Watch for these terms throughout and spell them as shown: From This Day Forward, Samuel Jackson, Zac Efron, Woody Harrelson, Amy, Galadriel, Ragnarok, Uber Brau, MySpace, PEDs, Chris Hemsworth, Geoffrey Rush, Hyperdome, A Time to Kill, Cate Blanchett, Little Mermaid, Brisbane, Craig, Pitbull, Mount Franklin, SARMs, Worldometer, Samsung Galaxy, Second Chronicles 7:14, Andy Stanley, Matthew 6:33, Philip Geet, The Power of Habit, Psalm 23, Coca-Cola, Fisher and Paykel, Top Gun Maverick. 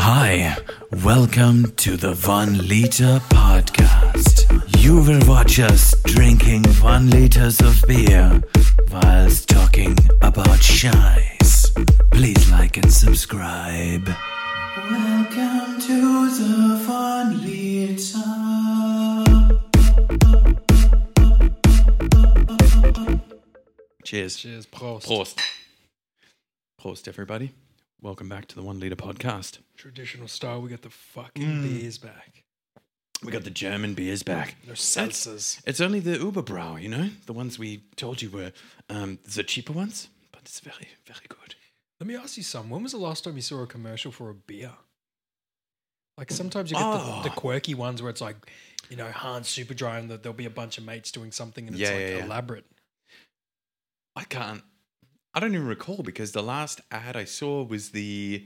Hi, welcome to the 1 liter podcast. You will watch us drinking 1 liters of beer whilst talking about shies. Please like and subscribe. Welcome to the 1 liter. Cheers. Cheers. Prost. Prost. Prost, everybody. Welcome back to the 1 liter podcast. Traditional style, we got the fucking beers back. We got the German beers back. No seltzers. It's only the Uber Brau, you know? The ones we told you were the cheaper ones, but it's very, very good. Let me ask you something. When was the last time you saw a commercial for a beer? Like sometimes you get the quirky ones where it's like, you know, Hans Superdry and there'll be a bunch of mates doing something and it's elaborate. I don't even recall because the last ad I saw was the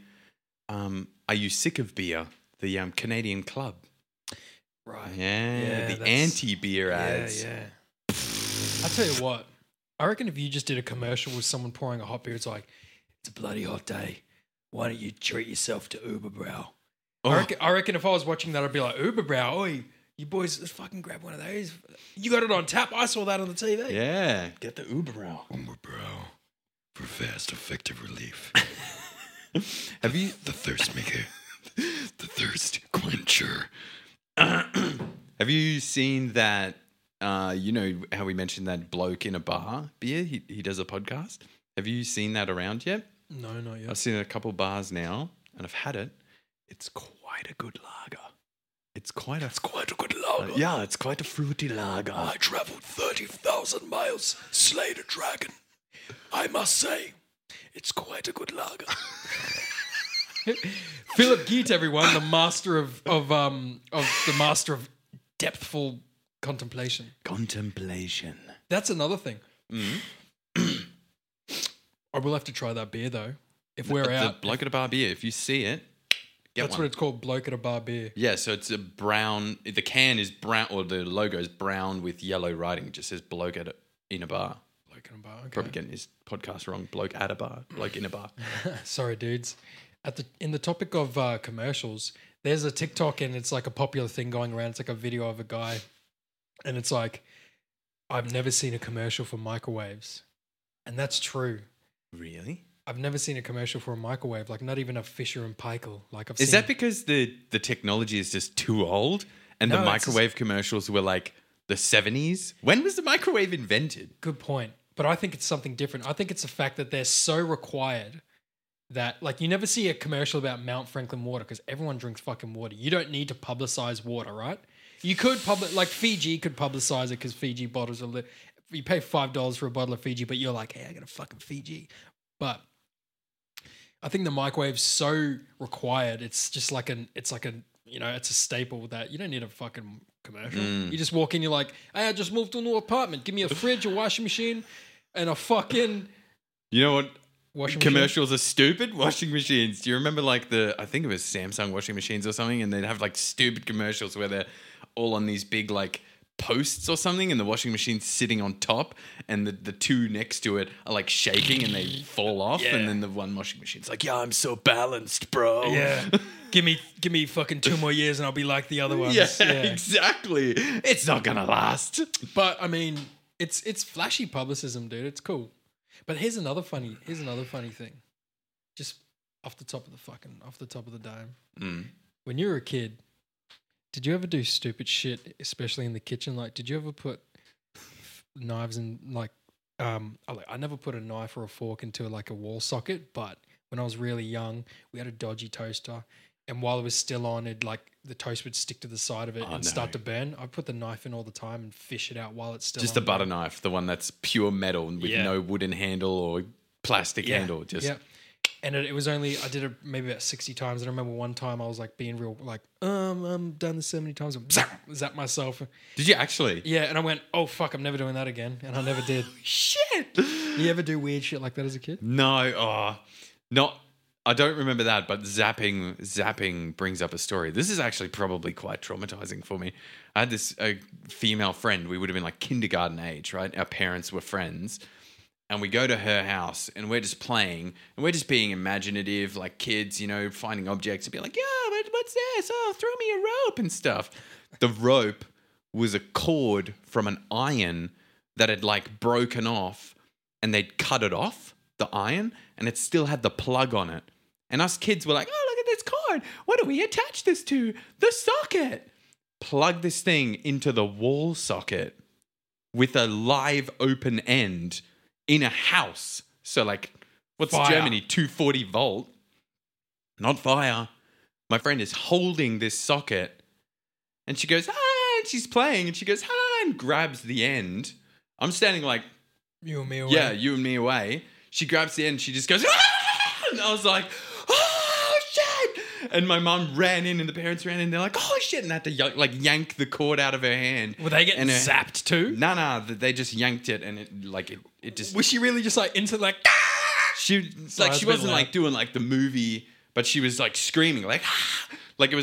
Are You Sick of Beer? The Canadian Club. Right. Yeah the anti-beer ads. Yeah, yeah. I tell you what, I reckon if you just did a commercial with someone pouring a hot beer, it's like, it's a bloody hot day. Why don't you treat yourself to Uber Brau? Oh. I reckon if I was watching that, I'd be like, Uber Brau, oi, you boys, let's fucking grab one of those. You got it on tap. I saw that on the TV. Yeah. Get the Uber Brau. Uber Brau. For fast, effective relief. Have you... The thirst maker. The thirst quencher. Have you seen that... you know how we mentioned that bloke in a bar beer? He does a podcast. Have you seen that around yet? No, not yet. I've seen it at a couple bars now, and I've had it. It's quite a good lager. It's quite a good lager. Yeah, it's quite a fruity lager. I travelled 30,000 miles, slayed a dragon. I must say, it's quite a good lager. Philip Geet, everyone, the master of depthful contemplation. Contemplation. That's another thing. Mm-hmm. I will have to try that beer though. If we're out, the bloke at a bar beer. If you see it, get that's one. What it's called, bloke at a bar beer. Yeah, so it's a brown. The can is brown, or the logo is brown with yellow writing. It just says bloke at in a bar. Okay. Probably getting his podcast wrong. Bloke at a bar, bloke in a bar. Sorry, dudes. In the topic of commercials, there's a TikTok and it's like a popular thing going around. It's like a video of a guy, and it's like, I've never seen a commercial for microwaves, and that's true. Really? I've never seen a commercial for a microwave, like not even a Fisher and Paykel. Like I've. Is that because the technology is just too old, and the microwave commercials were like the 70s? When was the microwave invented? Good point. But I think it's something different. I think it's the fact that they're so required that, like, you never see a commercial about Mount Franklin water because everyone drinks fucking water. You don't need to publicize water, right? You could like Fiji could publicize it because Fiji bottles are lit. You pay $5 for a bottle of Fiji, but you're like, hey, I got a fucking Fiji. But I think the microwave's so required. It's just like it's a staple that you don't need a fucking commercial. You just walk in, you're like, hey, I just moved to a new apartment. Give me a fridge, a washing machine, and a fucking... You know what? Washing commercials machine? Are stupid. Washing machines. Do you remember like I think it was Samsung washing machines or something, and they'd have like stupid commercials where they're all on these big like posts or something, and the washing machine's sitting on top, and the two next to it are like shaking and they fall off, and then the one washing machine's like, yeah, I'm so balanced, bro. Yeah. Give me fucking 2 more years and I'll be like the other ones. Yeah, exactly. It's not going to last. But, I mean, it's flashy publicism, dude. It's cool. But here's another funny thing. Just off the top of the dome. Mm. When you were a kid, did you ever do stupid shit, especially in the kitchen? Like, did you ever put knives in, like, I never put a knife or a fork into, like, a wall socket, but when I was really young, we had a dodgy toaster. And while it was still on, the toast would stick to the side of it start to burn. I put the knife in all the time and fish it out while it's still on. Just a butter knife, the one that's pure metal with no wooden handle or plastic handle. Just And it was only, I did it maybe about 60 times. And I remember one time I was like being real, like, I'm done this so many times. Zapped myself. Did you actually? Yeah. And I went, oh, fuck, I'm never doing that again. And I never did. Shit. You ever do weird shit like that as a kid? No. I don't remember that, but zapping brings up a story. This is actually probably quite traumatizing for me. I had this female friend. We would have been like kindergarten age, right? Our parents were friends. and we go to her house and we're just playing and we're just being imaginative, like kids, you know, finding objects and be like, yeah, what's this? Oh, throw me a rope and stuff. The rope was a cord from an iron that had like broken off and they'd cut it off, the iron, and it still had the plug on it. And us kids were like, oh, look at this cord. What do we attach this to? The socket. Plug this thing into the wall socket with a live open end in a house. So like, what's fire. Germany? 240 volt. Not fire. My friend is holding this socket and she goes, ah, and she's playing and she goes, ah, and grabs the end. I'm standing like, you and me away. Yeah, you and me away. She grabs the end. She just goes, ah! And I was like, oh, shit. And my mum ran in and the parents ran in. They're like, oh, shit. And I had to yank the cord out of her hand. Were they getting zapped too? No. They just yanked it and it just... Was she really just like into like... She wasn't like doing like the movie, but she was like screaming like... Ah! Like it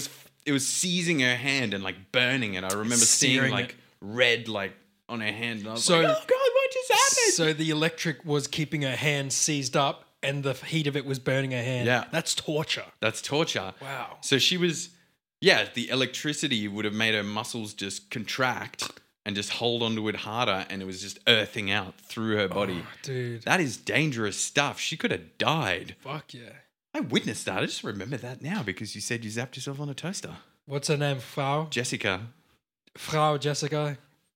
was seizing her hand and like burning it. I remember seeing like it. Red like on her hand. And I was like, oh, God. Just happened. So the electric was keeping her hand seized up and the heat of it was burning her hand. Yeah. That's torture. Wow. So she was, the electricity would have made her muscles just contract and just hold onto it harder and it was just earthing out through her body. Oh, dude. That is dangerous stuff. She could have died. Fuck yeah. I witnessed that. I just remember that now because you said you zapped yourself on a toaster. What's her name? Frau Jessica.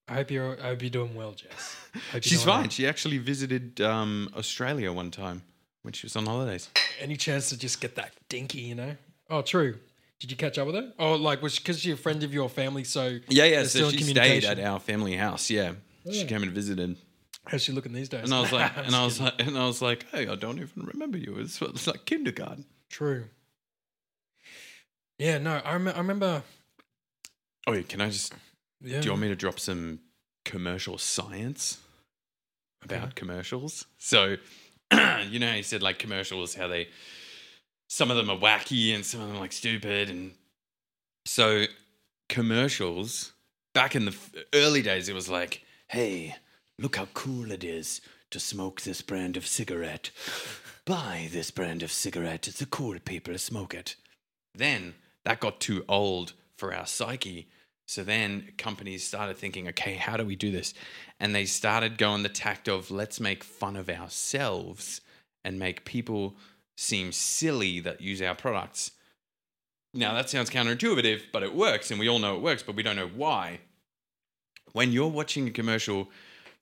I hope you're doing well, Jess. She's fine. Well. She actually visited Australia one time when she was on holidays. Any chance to just get that dinky, you know? Oh, true. Did you catch up with her? Oh, like, was because she's a friend of your family, so... Yeah, so she stayed at our family house, yeah. She came and visited. How's she looking these days? And I was like, hey, I don't even remember you. It's like kindergarten. True. Yeah, no, I remember... Oh, yeah, can I just... Yeah. Do you want me to drop some commercial science about commercials? So, you know, he said like commercials, how they, some of them are wacky and some of them are like stupid. And so commercials back in the early days, it was like, hey, look how cool it is to smoke this brand of cigarette. Buy this brand of cigarette. It's the cool people smoke it. Then that got too old for our psyche. So then companies started thinking, okay, how do we do this? And they started going the tact of let's make fun of ourselves and make people seem silly that use our products. Now that sounds counterintuitive, but it works. And we all know it works, but we don't know why. When you're watching a commercial,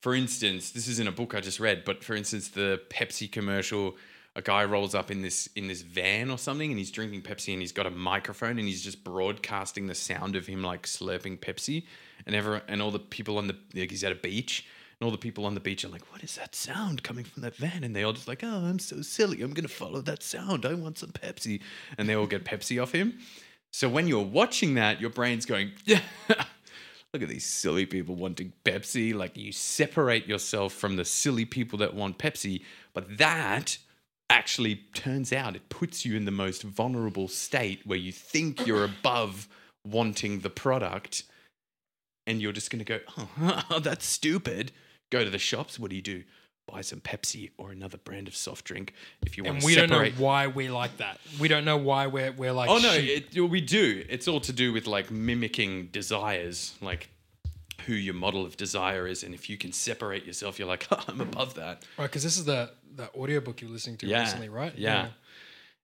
for instance, this is in a book I just read, but for instance, the Pepsi commercial, a guy rolls up in this van or something and he's drinking Pepsi and he's got a microphone and he's just broadcasting the sound of him like slurping Pepsi and all the people on the, like he's at a beach and all the people on the beach are like, what is that sound coming from that van? And they all just like, oh, I'm so silly. I'm going to follow that sound. I want some Pepsi. And they all get Pepsi off him. So when you're watching that, your brain's going, yeah, look at these silly people wanting Pepsi. Like you separate yourself from the silly people that want Pepsi, but that... actually turns out it puts you in the most vulnerable state where you think you're above wanting the product and you're just going to go, oh, that's stupid. Go to the shops. What do? Buy some Pepsi or another brand of soft drink if you want to separate. And we don't know why we're like that. We don't know why we're like, oh, no, we do. It's all to do with like mimicking desires, like who your model of desire is. And if you can separate yourself, you're like, oh, I'm above that. Right, because this is that audiobook you were listening to recently, right? Yeah.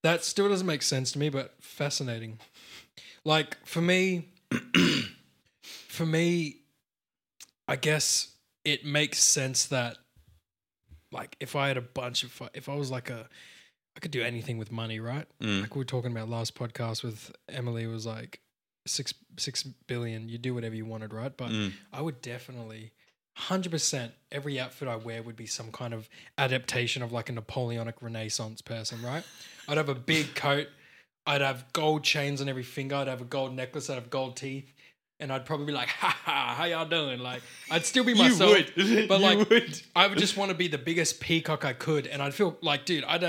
That still doesn't make sense to me, but fascinating. Like for me, I guess it makes sense that like if I was like I could do anything with money, right? Mm. Like we were talking about last podcast with Emily, it was like $6 billion, you do whatever you wanted, right? But I would definitely... 100% every outfit I wear would be some kind of adaptation of like a Napoleonic Renaissance person, right? I'd have a big coat. I'd have gold chains on every finger. I'd have a gold necklace. I'd have gold teeth. And I'd probably be like, ha, how y'all doing? Like, I'd still be myself. I would just want to be the biggest peacock I could. And I'd feel like, dude, I'd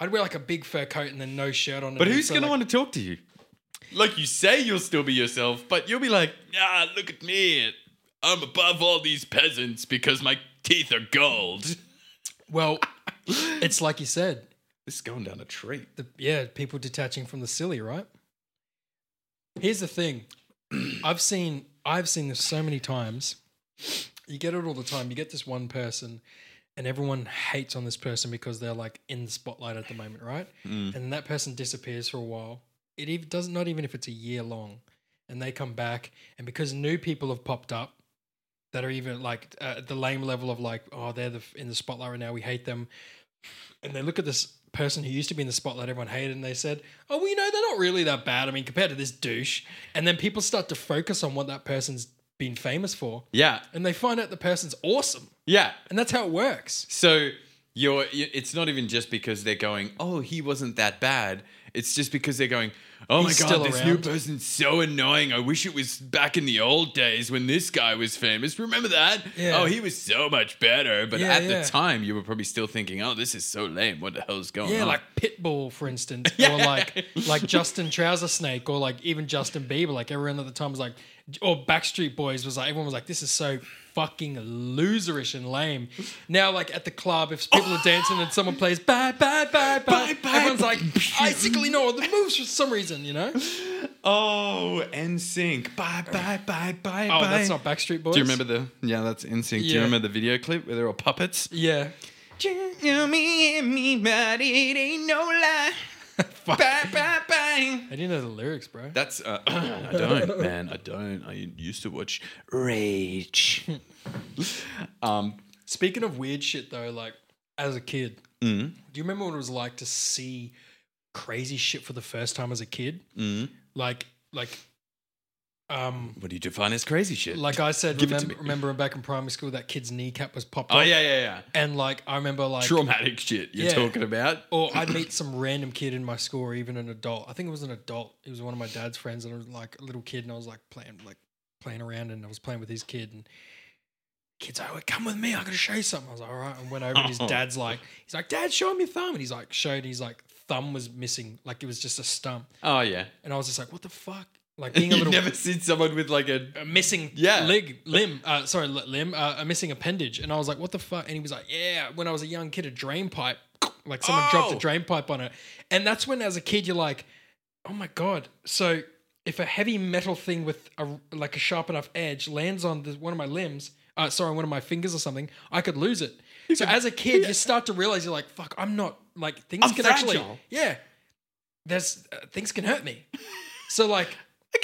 wear like a big fur coat and then no shirt on. But who's going to want to talk to you? Like you say you'll still be yourself, but you'll be like, ah, look at me. I'm above all these peasants because my teeth are gold. Well, it's like you said. This is going down a treat. Yeah, people detaching from the silly, right? Here's the thing. I've seen this so many times. You get it all the time. You get this one person and everyone hates on this person because they're like in the spotlight at the moment, right? Mm. And that person disappears for a while. It even doesn't, not even if it's a year long, and they come back, and because new people have popped up that are even like the lame level of like, oh, they're in the spotlight right now. We hate them. And they look at this person who used to be in the spotlight everyone hated, and they said, oh, well, you know, they're not really that bad. I mean, compared to this douche. And then people start to focus on what that person's been famous for. Yeah. And they find out the person's awesome. Yeah. And that's how it works. So it's not even just because they're going, oh, he wasn't that bad. It's just because they're going, oh my God, this new person's so annoying. I wish it was back in the old days when this guy was famous. Remember that? Yeah. Oh, he was so much better. But at the time, you were probably still thinking, oh, this is so lame. What the hell's going on? Yeah, like Pitbull, for instance, or like Justin Trouser Snake, or like even Justin Bieber. Like everyone at the time was like, or Backstreet Boys was like, everyone was like, this is so fucking loserish and lame. Now, like at the club, if people are dancing and someone plays bye, bye, bye, bye, bye, everyone's like, I sickly know all the moves for some reason, you know? Oh, NSYNC. Bye, bye, bye, bye, bye. Oh, that's not Backstreet Boys. Do you remember that's NSYNC. Yeah. Do you remember the video clip where they're all puppets? Yeah. You mean me, but it ain't no lie. Fuck. Bye, bye, bye. I didn't know the lyrics, bro. That's I don't, man. I don't. I used to watch Rage. Speaking of weird shit, though, like as a kid, do you remember what it was like to see crazy shit for the first time as a kid? Mm-hmm. What do you define as crazy shit? Like I said, remember back in primary school, that kid's kneecap was popped up. Oh, yeah. And like, I remember like... traumatic shit you're talking about. Or I'd meet some random kid in my school, or even an adult. I think it was an adult. He was one of my dad's friends, and I was like a little kid, and I was like playing around, and I was playing with his kid, and the kid's like, oh, come with me, I gotta show you something. I was like, all right. And went over, and his dad's like, he's like, Dad, show him your thumb. And he's like, showed, and he's like, thumb was missing. Like it was just a stump. Oh, yeah. And I was just like, what the fuck? Like being a little... You've never seen someone with like a missing a missing appendage. And I was like, what the fuck? And he was like, yeah, when I was a young kid, a drain pipe, like someone dropped a drain pipe on it. And that's when as a kid, you're like, oh my God. So if a heavy metal thing with a sharp enough edge lands on one of my fingers or something, I could lose it. So as a kid, you start to realize you're like, fuck, I'm not like things I'm can fragile. Actually, yeah, there's things can hurt me. So like...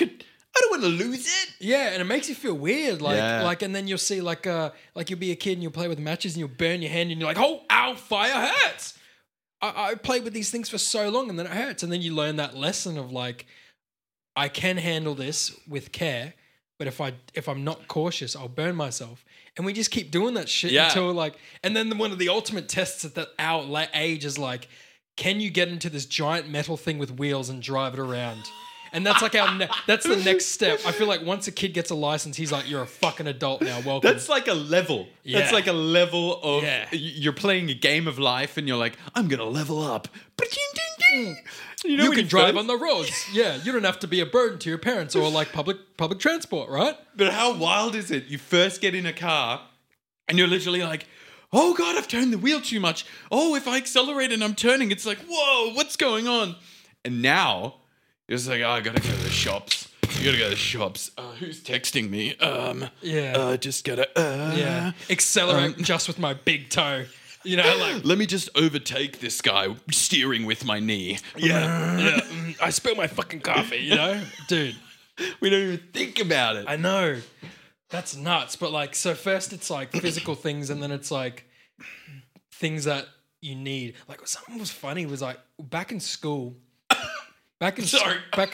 I don't want to lose it. Yeah, and it makes you feel weird. And then you'll see you'll be a kid and you'll play with matches and you'll burn your hand and you're like, oh, ow, fire hurts. I played with these things for so long and then it hurts. And then you learn that lesson of like, I can handle this with care, but if I'm not cautious, I'll burn myself. And we just keep doing that shit until like, and then one of the ultimate tests at that our age is like, can you get into this giant metal thing with wheels and drive it around? And that's like that's the next step. I feel like once a kid gets a license, he's like, you're a fucking adult now. Welcome. That's like a level. Yeah. That's like a level of you're playing a game of life and you're like, I'm going to level up. You can drive on the roads. Yeah. You don't have to be a burden to your parents or like public transport, right? But how wild is it? You first get in a car and you're literally like, oh God, I've turned the wheel too much. Oh, if I accelerate and I'm turning, it's like, whoa, what's going on? And now... it's like, oh, I gotta go to the shops. Who's texting me? Just gotta, accelerate just with my big toe. You know, like, let me just overtake this guy steering with my knee. Yeah. I spilled my fucking coffee, you know? Dude. We don't even think about it. I know. That's nuts. But like, so first it's like physical things, and then it's like things that you need. Like, something was funny was like back in school. Back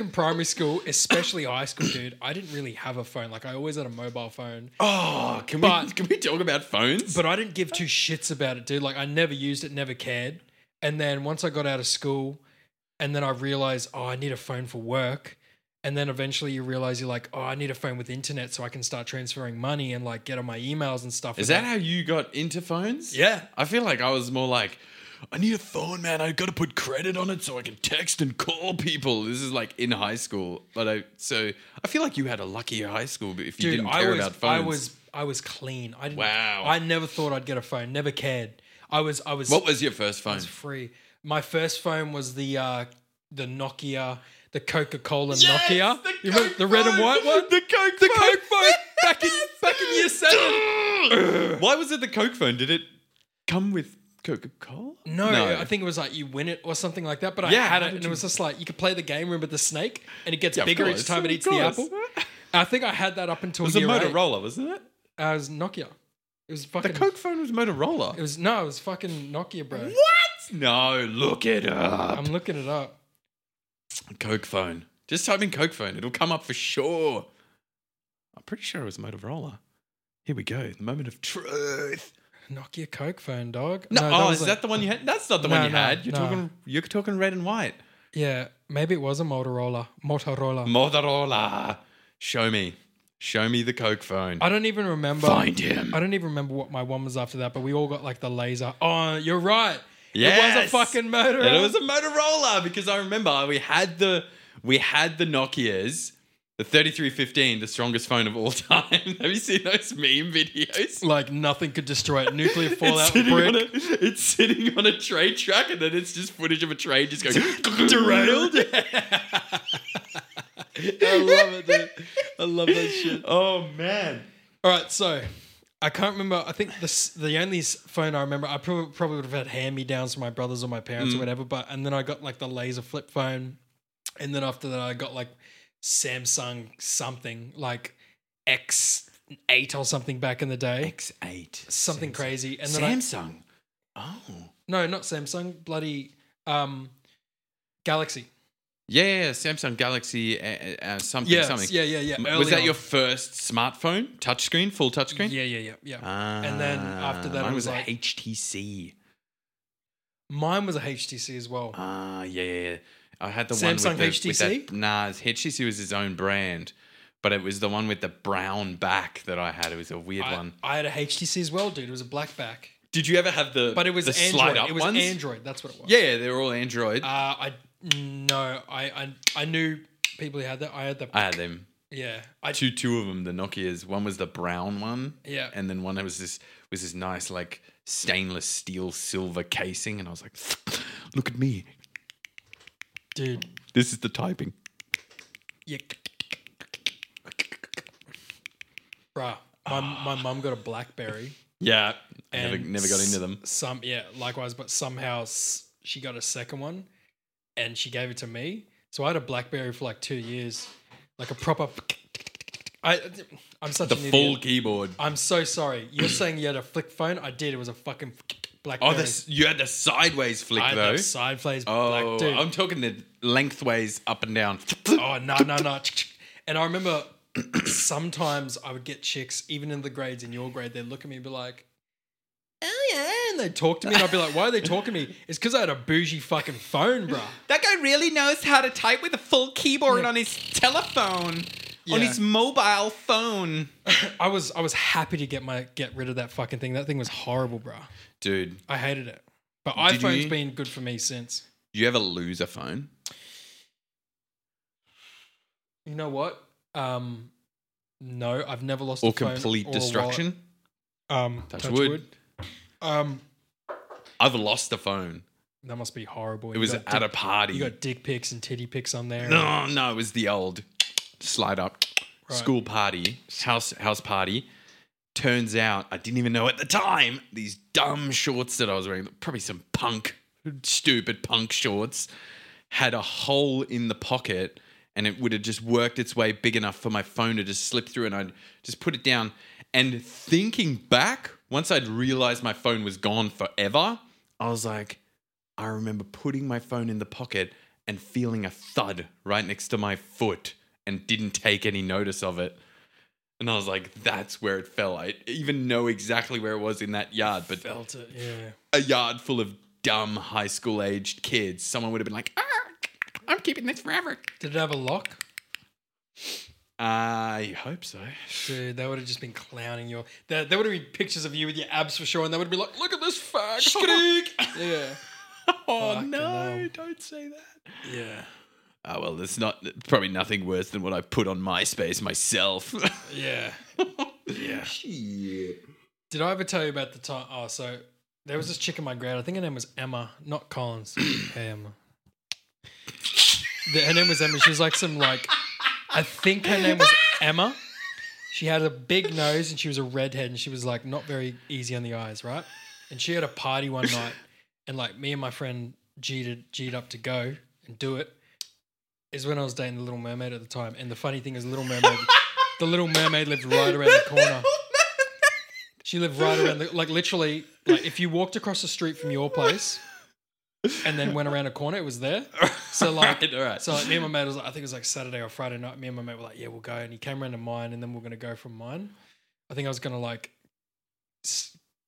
in primary school, especially high school, dude, I didn't really have a phone. Like I always had a mobile phone. Oh, can we talk about phones? But I didn't give two shits about it, dude. Like I never used it, never cared. And then once I got out of school, and then I realized, oh, I need a phone for work. And then eventually you realize you're like, oh, I need a phone with internet so I can start transferring money and like get on my emails and stuff. Is that how you got into phones? Yeah. I feel like I was more like, I need a phone, man. I got to put credit on it so I can text and call people. This is like in high school, but I feel like you had a luckier high school. But if you didn't care about phones, I was clean. I never thought I'd get a phone. Never cared. I was. What was your first phone? It was free. My first phone was the Nokia, the Coca-Cola Nokia. You remember the red and white one? The Coke phone back in year 7. Why was it the Coke phone? Did it come with Coca-Cola? No, I think it was like you win it or something like that. But I had it and it was just like you could play the game, remember the snake? And it gets bigger each time it eats the apple. I think I had that up until year 8. It was a Motorola, wasn't it? It was Nokia. It was fucking... The Coke phone was Motorola? It was fucking Nokia, bro. What? No, look it up. I'm looking it up. Coke phone. Just type in Coke phone. It'll come up for sure. I'm pretty sure it was Motorola. Here we go. The moment of truth. Nokia Coke phone, dog. Is that the one you had? That's not the one you had. You're talking red and white. Yeah, maybe it was a Motorola. Show me the Coke phone. I don't even remember. Find him. I don't even remember what my one was after that, but we all got like the laser. Oh, you're right. Yes. It was a fucking Motorola. And it was a Motorola because I remember we had the Nokias, the 3315, the strongest phone of all time. Have you seen those meme videos? Like nothing could destroy it. Nuclear fallout brick. It's sitting on a train track and then it's just footage of a train just going derailed. I love it, dude. I love that shit. Oh, man. All right, so... I can't remember. I think the only phone I remember, I probably would have had hand-me-downs from my brothers or my parents or whatever. And then I got like the laser flip phone. And then after that, I got like Samsung something, like X8 or something back in the day. X8. Something Samsung. Crazy. And then Samsung? Oh. No, not Samsung. Bloody Galaxy. Yeah, Samsung Galaxy something. Yes, something. Yeah. Was that your first smartphone? Touchscreen? Full touchscreen? Yeah. And then after that it was like... Mine was a HTC. Mine was a HTC as well. Yeah. I had the Samsung one with the... Samsung HTC? HTC was his own brand, but it was the one with the brown back that I had. It was a weird one. I had a HTC as well, dude. It was a black back. Did you ever have the But it was Android. It was ones? Android. That's what it was. Yeah, they were all Android. No, I knew people who had that. I had them. Yeah. Two of them, the Nokias. One was the brown one. Yeah. And then one that was this nice like stainless steel silver casing. And I was like, look at me. Dude. This is the typing. Yeah. Bruh. My mum got a Blackberry. Yeah. And never got into them. Likewise, but somehow she got a second one. And she gave it to me. So I had a Blackberry for like 2 years. Like a proper... I'm such an idiot. The full keyboard. I'm so sorry. You're saying you had a flick phone? I did. It was a fucking Blackberry. Oh, you had the sideways flick, though? I had the sideways black, dude. I'm talking the lengthways up and down. Oh, no. And I remember sometimes I would get chicks, even in the grades, in your grade, they'd look at me and be like... Oh, yeah. And they'd talk to me and I'd be like, why are they talking to me? It's because I had a bougie fucking phone, bro. That guy really knows how to type with a full keyboard on his telephone, on his mobile phone. I was happy to get rid of that fucking thing. That thing was horrible, bro. Dude. I hated it. But iPhone's been good for me since. Did you ever lose a phone? You know what? No, I've never lost a phone. Or complete destruction? Touch wood. I've lost the phone. That must be horrible. It was at a party. You got dick pics and titty pics on there. No, it was the old slide up school party, house party. Turns out I didn't even know at the time these dumb shorts that I was wearing, probably some stupid punk shorts, had a hole in the pocket and it would have just worked its way big enough for my phone to just slip through and I'd just put it down. And thinking back, once I'd realized my phone was gone forever, I was like, I remember putting my phone in the pocket and feeling a thud right next to my foot and didn't take any notice of it. And I was like, that's where it fell. I even know exactly where it was in that yard, but felt it, yeah. A yard full of dumb high school aged kids. Someone would have been like, I'm keeping this forever. Did it have a lock? I hope so. Dude, they would have just been clowning you. There would have been pictures of you with your abs for sure, and they would be like, look at this fuck. Yeah. Oh, fuck no, don't say that. Yeah. Oh, well, there's probably nothing worse than what I put on MySpace myself. Yeah. Yeah. Shit. Did I ever tell you about the time? Oh, so There was this chick in my grade. I think her name was Emma, not Collins. Hey, Emma. Her name was Emma. She was like some like... I think her name was Emma. She had a big nose and she was a redhead and she was like not very easy on the eyes, right? And she had a party one night and like me and my friend G'd up to go and do it. Is when I was dating the Little Mermaid at the time. And the funny thing is the Little Mermaid lived right around the corner. She lived right around the... Like, literally, like if you walked across the street from your place and then went around a corner, it was there. So, like, all right. So like, me and my mate, was like, I think it was like Saturday or Friday night, me and my mate were like, yeah, we'll go. And he came around to mine and then we're going to go from mine. I think I was going to, like,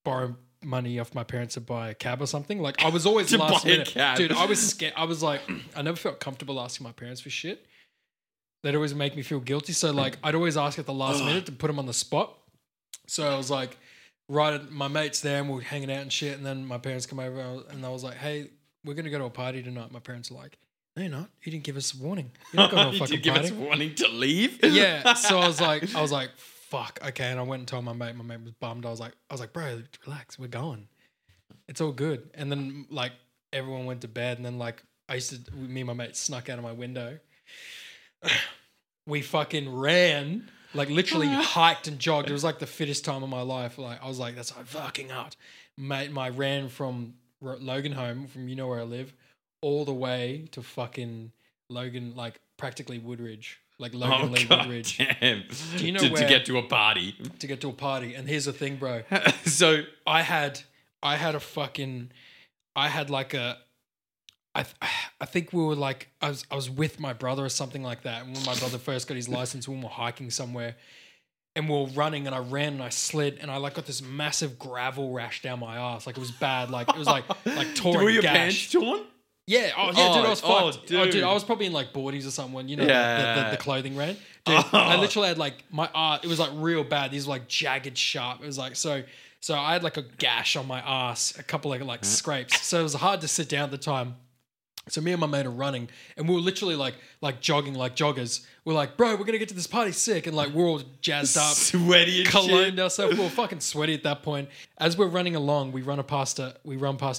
borrow money off my parents to buy a cab or something. Like, I was always last minute. Dude, I was scared. I was like, I never felt comfortable asking my parents for shit. They'd always make me feel guilty. So, like, I'd always ask at the last minute to put them on the spot. So I was like, right, my mate's there and we're hanging out and shit. And then my parents come over and I was like, hey, we're going to go to a party tonight. My parents are like, no, you're not. You didn't give us a warning. You're not going to a fucking party. You didn't give us a warning to leave? Yeah. So I was like, fuck, okay. And I went and told my mate. My mate was bummed. I was like, bro, relax. We're going. It's all good. And then like everyone went to bed. And then like me and my mate snuck out of my window. We fucking ran. Like literally hiked and jogged. It was like the fittest time of my life. Like I was like, that's like fucking hard. Mate, I ran from Logan home, from you know where I live, all the way to fucking Logan, like practically Woodridge. Like Logan Lee Woodridge. Damn. Do you know where? To get to a party. To get to a party. And here's the thing, bro. So I think we were with my brother or something like that. And when my brother first got his license, we were hiking somewhere and we were running and I ran and I slid and I like got this massive gravel rash down my ass. Like it was bad. Like it was like torn. Were your pants torn? Yeah. Oh yeah, dude, I was fucked. Oh, dude, I was probably in like boardies or something, you know, the clothing ran. Dude, I literally had like my arse, it was like real bad. These were like jagged, sharp. It was like, so I had like a gash on my ass, a couple of like scrapes. So it was hard to sit down at the time. So me and my mate are running and we were literally like jogging like joggers. We're like, bro, we're going to get to this party sick. And like we're all jazzed up. Sweaty and shit. Ourselves. We were fucking sweaty at that point. As we're running along, we run past a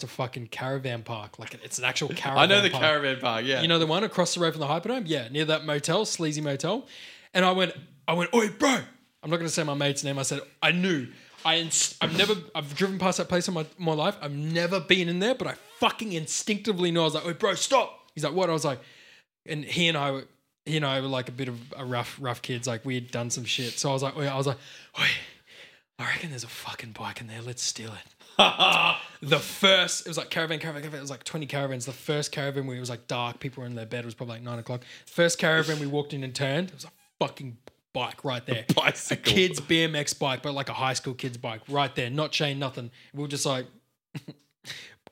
fucking caravan park. Like it's an actual caravan park. I know the caravan park, yeah. You know the one across the road from the Hyperdome? Yeah, near that motel, sleazy motel. And I went, oi, bro. I'm not going to say my mate's name. I said, I knew. I've driven past that place in my life. I've never been in there, but I fucking instinctively know. I was like, "Oi, bro, stop!" He's like, "What?" I was like, and he and I were like a bit of a rough kids. Like we had done some shit. So I was like, I reckon there's a fucking bike in there. Let's steal it. It was like caravan. It was like 20 caravans. The first caravan it was like dark. People were in their bed. It was probably like 9 o'clock. First caravan we walked in and turned. It was a fucking bike right there. A kid's BMX bike, but like a high school kid's bike right there. Not chain, nothing. We were just like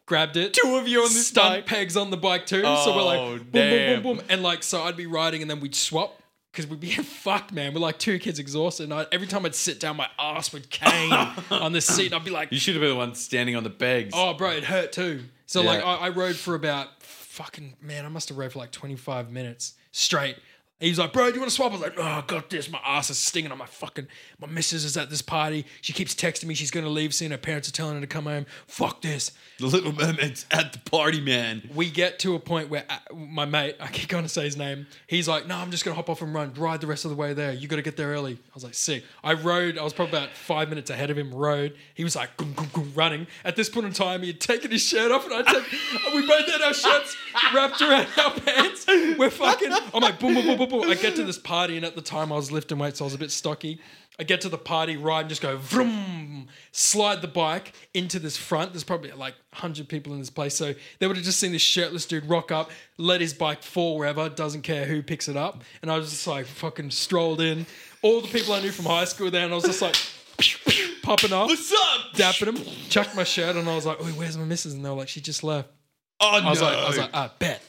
grabbed it. Two of you on this stunt bike. Pegs on the bike too. Oh, so we're like boom, damn. Boom, boom, boom. And like, so I'd be riding and then we'd swap because we'd be fucked, man. We're like two kids exhausted. And every time I'd sit down, my ass would cane on the seat. And I'd be like... You should have been the one standing on the pegs. Oh, bro, it hurt too. So yeah. Like I rode for about fucking... Man, I must have rode for like 25 minutes straight. He was like, bro, do you want to swap? I was like, oh, I got this. My ass is stinging. I'm like, fucking, my missus is at this party. She keeps texting me. She's going to leave soon. Her parents are telling her to come home. Fuck this. The Little Mermaid's at the party, man. We get to a point where my mate, I keep going to say his name. He's like, no, I'm just going to hop off and ride the rest of the way there. You got to get there early. I was like, sick. I rode. I was probably about 5 minutes ahead of him, rode. He was like, goom, goom, goom, running. At this point in time, he had taken his shirt off and we both had our shirts wrapped around our pants. We're fucking, I'm like, boom, boom, boom, boom. I get to this party and at the time I was lifting weights, so I was a bit stocky. I get to the party, ride and just go vroom, slide the bike into this front. There's probably like 100 people in this place. So they would have just seen this shirtless dude rock up, let his bike fall wherever, doesn't care who picks it up. And I was just like fucking strolled in. All the people I knew from high school there and I was just like popping off. What's up? Dapping him. Chucked my shirt and I was like, oh, where's my missus? And they were like, she just left. Oh, no. I was like, I bet.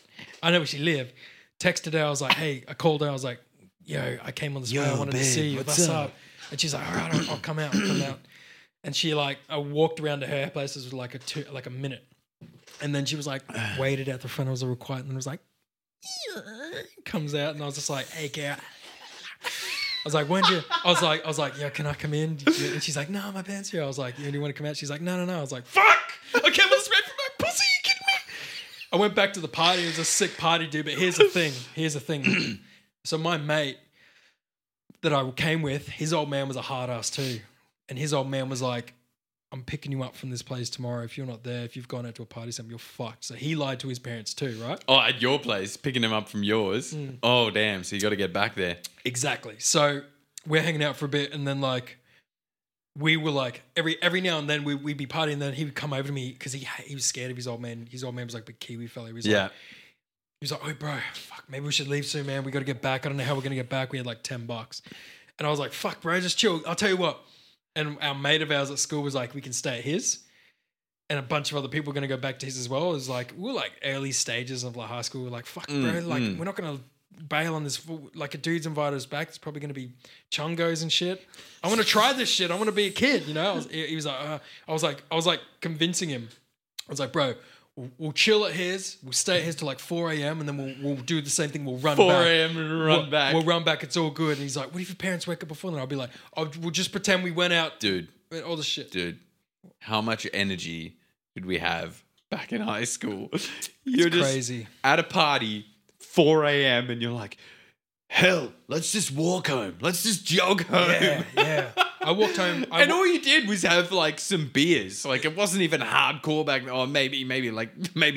I know where she lived. Texted her, I was like, hey, I called her, I was like, yo, I came on this way, I wanted to see you, what's up? And she's like, all right, I'll come out. And she like, I walked around to her places with like a minute. And then she was like, waited at the front, I was all quiet, and then was like, comes out, and I was just like, hey, girl. I was like, when do you, I was like, yeah, can I come in? And she's like, no, my pants here. I was like, yeah, do you want to come out? She's like, no. I was like, fuck! I went back to the party. It was a sick party, dude. But here's the thing. Here's the thing. So my mate that I came with, his old man was a hard ass too. And his old man was like, I'm picking you up from this place tomorrow. If you're not there, if you've gone out to a party, something, you're fucked. So he lied to his parents too, right? Oh, at your place, picking him up from yours. Mm. Oh, damn. So you got to get back there. Exactly. So we're hanging out for a bit and then like, we were like, every now and then we'd be partying and then he would come over to me because he was scared of his old man. His old man was like a big Kiwi fella. He was like, he was like, oh, bro, fuck, maybe we should leave soon, man. We got to get back. I don't know how we're going to get back. We had like $10. And I was like, fuck, bro, just chill. I'll tell you what. And our mate of ours at school was like, we can stay at his. And a bunch of other people were going to go back to his as well. It was like, we were like early stages of like high school. We were like, fuck, bro, like we're not going to bail on this. Like a dude's invited us back. It's probably going to be chungos and shit. I want to try this shit. I want to be a kid, you know? I was like convincing him. I was like, bro, we'll chill at his. We'll stay at his till like 4 a.m. and then we'll do the same thing. We'll run 4 back. 4 a.m. and run back. We'll run back. It's all good. And he's like, what if your parents wake up before then? I'll be like, we'll just pretend we went out. Dude. All the shit. Dude, how much energy did we have back in high school? You're just crazy. At a party, 4 a.m. and you're like, hell, let's just walk home. Let's just jog home. Yeah. I walked home. And all you did was have like some beers. Like it wasn't even hardcore back then. Or maybe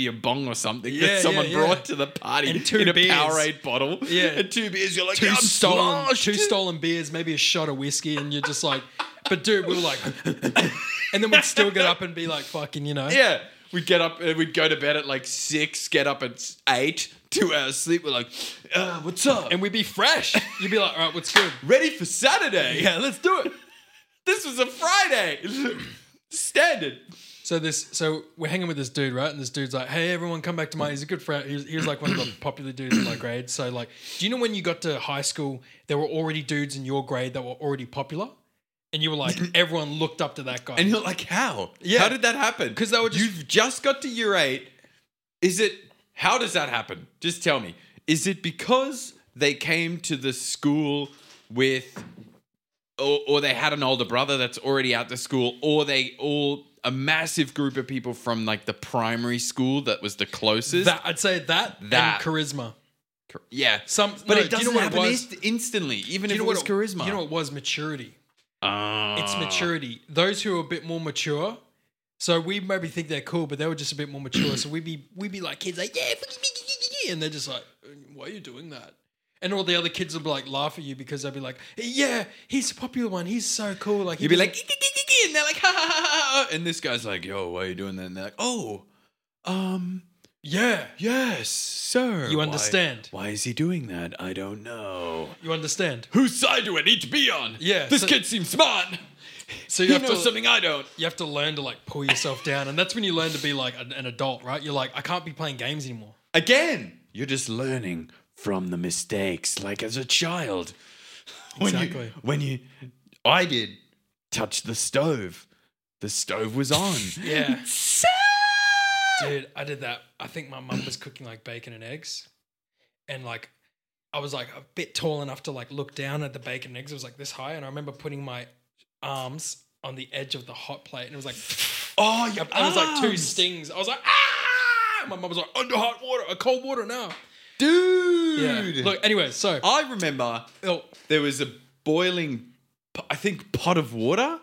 a bong or something that someone brought to the party and two in beers. A Powerade bottle. Yeah. And two beers. You're like, two stolen beers, maybe a shot of whiskey. And you're just like, but dude, we were like, and then we'd still get up and be like fucking, you know. Yeah. We'd get up and we'd go to bed at like 6, get up at 8, 2 hours sleep. We're like, what's up? And we'd be fresh. You'd be like, all right, what's good? Ready for Saturday. Yeah, let's do it. This was a Friday. Standard. So we're hanging with this dude, right? And this dude's like, hey, everyone, come back to mine. He's a good friend. He was like one of the popular dudes in my grade. So like, do you know when you got to high school, there were already dudes in your grade that were already popular? And you were like, everyone looked up to that guy. And you're like, how? Yeah. How did that happen? Because they were just... You've just got to year 8. Is it... How does that happen? Just tell me. Is it because they came to the school with... Or they had an older brother that's already out the school, or they all... A massive group of people from like the primary school that was the closest. I'd say that and charisma. Yeah. It doesn't happen instantly, even if it was charisma. You know what it was? Maturity. It's maturity. Those who are a bit more mature, so we maybe think they're cool, but they were just a bit more mature. So we'd be like kids, like yeah, and they're just like, why are you doing that? And all the other kids would be like laugh at you because they'd be like, yeah, he's a popular one, he's so cool. Like you'd be like, and they're like, ha ha ha ha, and this guy's like, yo, why are you doing that? And they're like, oh, yeah, yes, sir. You understand? Why is he doing that? I don't know. You understand? Whose side do I need to be on? Yeah. This kid seems smart. So you have to know something I don't. You have to learn to like pull yourself down, and that's when you learn to be like an adult, right? You're like, I can't be playing games anymore. Again, you're just learning from the mistakes, like as a child. Exactly. I did touch the stove. The stove was on. Yeah. Dude, I did that. I think my mum was cooking like bacon and eggs, and like I was like a bit tall enough to like look down at the bacon and eggs. It was like this high, and I remember putting my arms on the edge of the hot plate, and it was like, oh, your arms. It was like two stings. I was like, ah! My mum was like, under hot water, cold water now, dude. Yeah. Look, anyway, so I remember there was a boiling, I think, pot of water.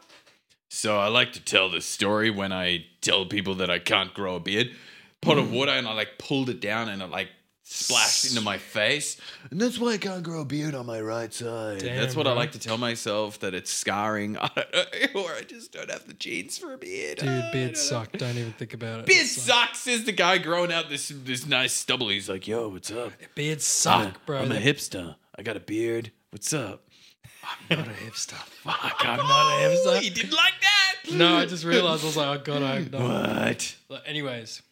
So I like to tell this story when I tell people that I can't grow a beard. Pot of water, and I like pulled it down and it like splashed into my face. And that's why I can't grow a beard on my right side. Damn, that's what, bro. I like to tell myself that it's scarring. I don't know, or I just don't have the genes for a beard. Dude, beards suck. Don't even think about it. Beard sucks, says the guy growing out this nice stubble. He's like, yo, what's up? Beards suck, bro. I'm a hipster. I got a beard. What's up? I'm not a hipster. Fuck, I'm not a hipster. You didn't like that. No, I just realised. I was like, oh, God, I have what? But anyways,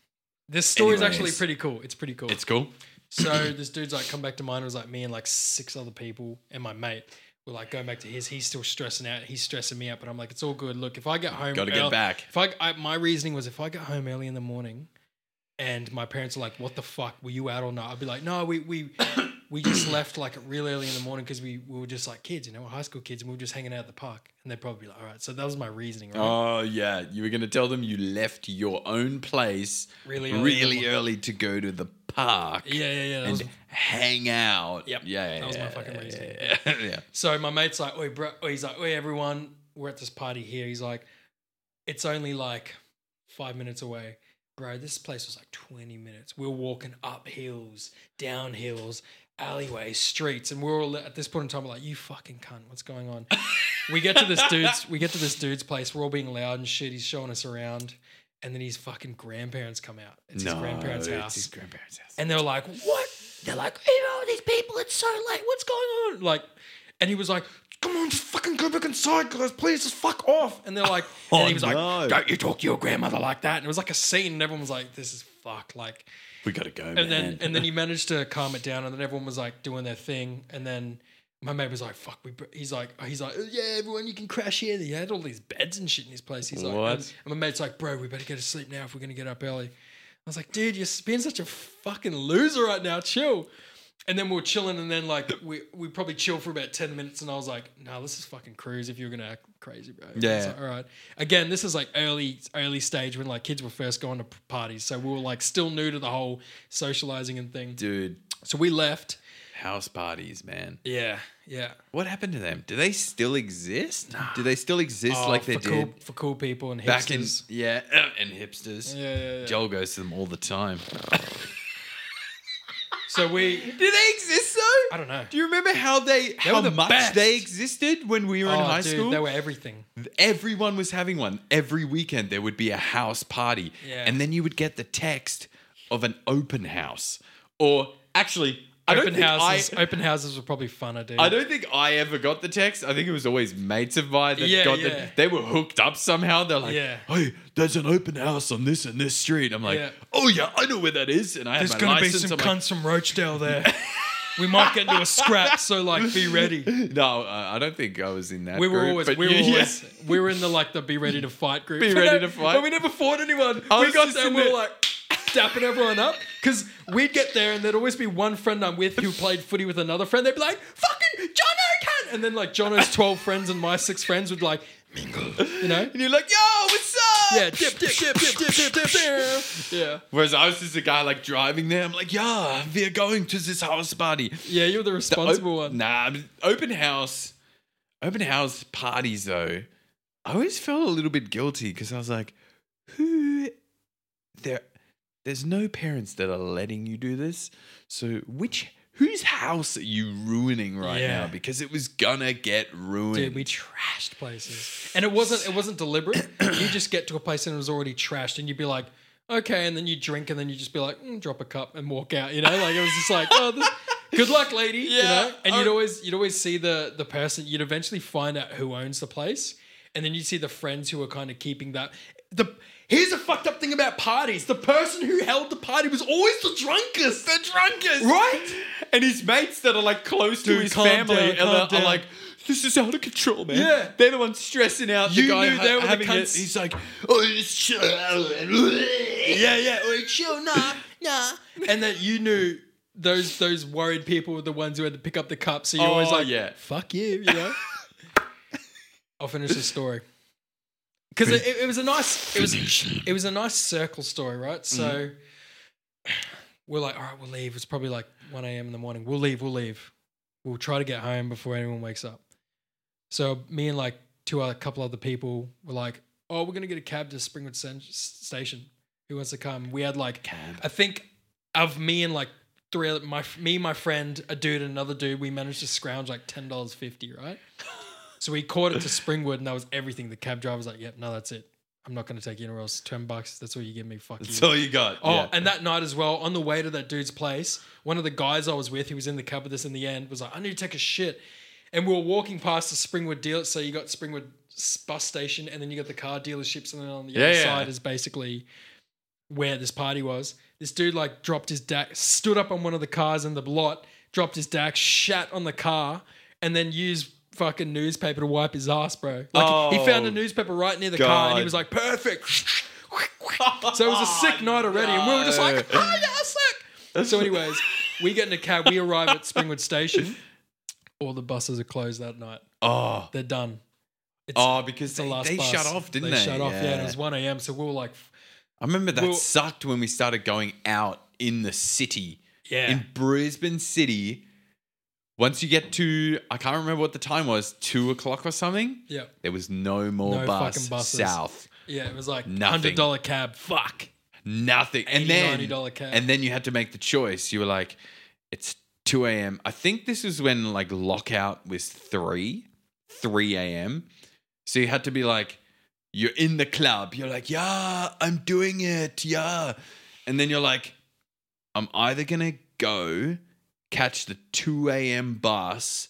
this story is actually pretty cool. It's pretty cool. It's cool. So this dude's like, come back to mine. It was like me and like 6 other people and my mate were like going back to his. He's still stressing out. He's stressing me out. But I'm like, it's all good. Look, if I get home, got to get back. My reasoning was, if I get home early in the morning and my parents are like, what the fuck? Were you out all night? I'd be like, no, we we just left like really early in the morning because we were just like kids, you know, we're high school kids, and we were just hanging out at the park. And they'd probably be like, all right. So that was my reasoning, right? Oh, yeah. You were going to tell them you left your own place really early to go to the park. Yeah. And hang out. Yep. Yeah. That was my fucking reasoning. Yeah. So my mate's like, oi, bro. He's like, oi, everyone. We're at this party here. He's like, it's only like 5 minutes away. Bro, this place was like 20 minutes. We were walking up hills, down hills, alleyways, streets, and we're all at this point in time we're like, you fucking cunt, what's going on? We get to this dude's place, we're all being loud and shit, he's showing us around, and then his fucking grandparents come out. It's his grandparents' house. And they're like, what? They're like, hey, all these people, it's so late, what's going on? Like, and he was like, come on, just fucking go back inside, guys. Please, just fuck off. And they're like, and he was like, don't you talk to your grandmother like that. And it was like a scene, and everyone was like, this is fucked. Like, we gotta go. And man. then he managed to calm it down, and then everyone was like doing their thing. And then my mate was like, fuck. He's like, oh, yeah, everyone, you can crash here. He had all these beds and shit in his place. He's like, what? And my mate's like, bro, we better go to sleep now if we're gonna get up early. I was like, dude, you're being such a fucking loser right now. Chill. And then we were chilling, and then like we probably chill for about 10 minutes, and I was like, "No, this is fucking cruise. If you're gonna act crazy, bro." Yeah. Like, all right. Again, this is like early stage when like kids were first going to parties, so we were like still new to the whole socializing and thing. Dude. So we left. House parties, man. Yeah. What happened to them? Do they still exist? Nah. Do they still exist like they did for cool people and hipsters? And hipsters. Yeah. Joel goes to them all the time. So do they exist though? I don't know. Do you remember how much they existed when we were in high school? They were everything. Everyone was having one. Every weekend there would be a house party. Yeah. And then you would get the text of an open house. Or actually, open houses were probably funner, dude. I don't think I ever got the text. I think it was always mates of mine that got the... They were hooked up somehow. They're like, hey, there's an open house on this and this street. I'm like, oh yeah, I know where that is. And I have my license. There's going to be some cunts from Rochdale there. We might get into a scrap, so like be ready. No, I don't think I was in that group. We were in the like the be ready to fight group. Be ready to fight. But we never fought anyone. We got there and we were like dapping everyone up. Because we'd get there and there'd always be one friend I'm with who played footy with another friend. They'd be like, fucking Jono can. And then like Jono's 12 friends and my 6 friends would like mingle, you know? And you're like, yo, what's up? Yeah, dip. Yeah. Whereas I was just a guy like driving there. I'm like, yeah, we're going to this house party. Yeah, you're the responsible one. Nah, open house parties though. I always felt a little bit guilty because I was like, there's no parents that are letting you do this. So whose house are you ruining right now? Because it was gonna get ruined. Dude, we trashed places. And it wasn't deliberate. You just get to a place and it was already trashed and you'd be like, okay, and then you drink and then you just be like, drop a cup and walk out, you know? Like it was just like, oh, good luck, lady. Yeah. You know? And you'd always see the person, you'd eventually find out who owns the place, and then you'd see the friends who are kind of keeping that. Here's a fucked up thing about parties. The person who held the party was always the drunkest. Right? And his mates that are like close to his family are like, this is out of control, man. Yeah. They're the ones stressing out the guy. You knew they were the cunts. He's like, oh, just chill. Yeah. Oh, chill, nah. And that you knew those worried people were the ones who had to pick up the cup. So you're always like, fuck you know? I'll finish this story. Because it was a nice circle story, right? So we're like, all right, we'll leave. It's probably like 1 a.m. in the morning. We'll leave. We'll try to get home before anyone wakes up. So me and like a couple other people were like, oh, we're going to get a cab to Springwood Station. Who wants to come? We had like, cab. I think of me and like my friend, a dude and another dude, we managed to scrounge like $10.50, right? So we caught it to Springwood and that was everything. The cab driver was like, yep, no, that's it. I'm not going to take you anywhere else. $10, that's all you give me. Fuck you. That's all you got. Oh, yeah. And that night as well, on the way to that dude's place, one of the guys I was with, he was in the cab with us in the end, was like, I need to take a shit. And we were walking past the Springwood deal. So you got Springwood bus station and then you got the car dealerships and then on the other side is basically where this party was. This dude like dropped his DAC, stood up on one of the cars in the lot, dropped his DAC, shat on the car and then used fucking newspaper to wipe his ass, bro. Like he found a newspaper right near the car and he was like, perfect. So it was a sick night already and we were just like, oh yeah, sick. So anyways, We get in a cab. We arrive at Springwood Station. All the buses are closed that night. Oh. They're done. Because they shut off, didn't they? They shut off, yeah. And it was 1 a.m. So we were like... I remember that sucked when we started going out in the city. Yeah. In Brisbane City, once you get to... I can't remember what the time was. 2 o'clock or something? Yeah. There was no more fucking buses south. Yeah, it was like nothing. $100 cab. Fuck. Nothing. And $90 cab. And then you had to make the choice. You were like, it's 2 a.m. I think this is when like lockout was 3 a.m. So you had to be like, you're in the club. You're like, yeah, I'm doing it. Yeah. And then you're like, I'm either going to go catch the 2 a.m. bus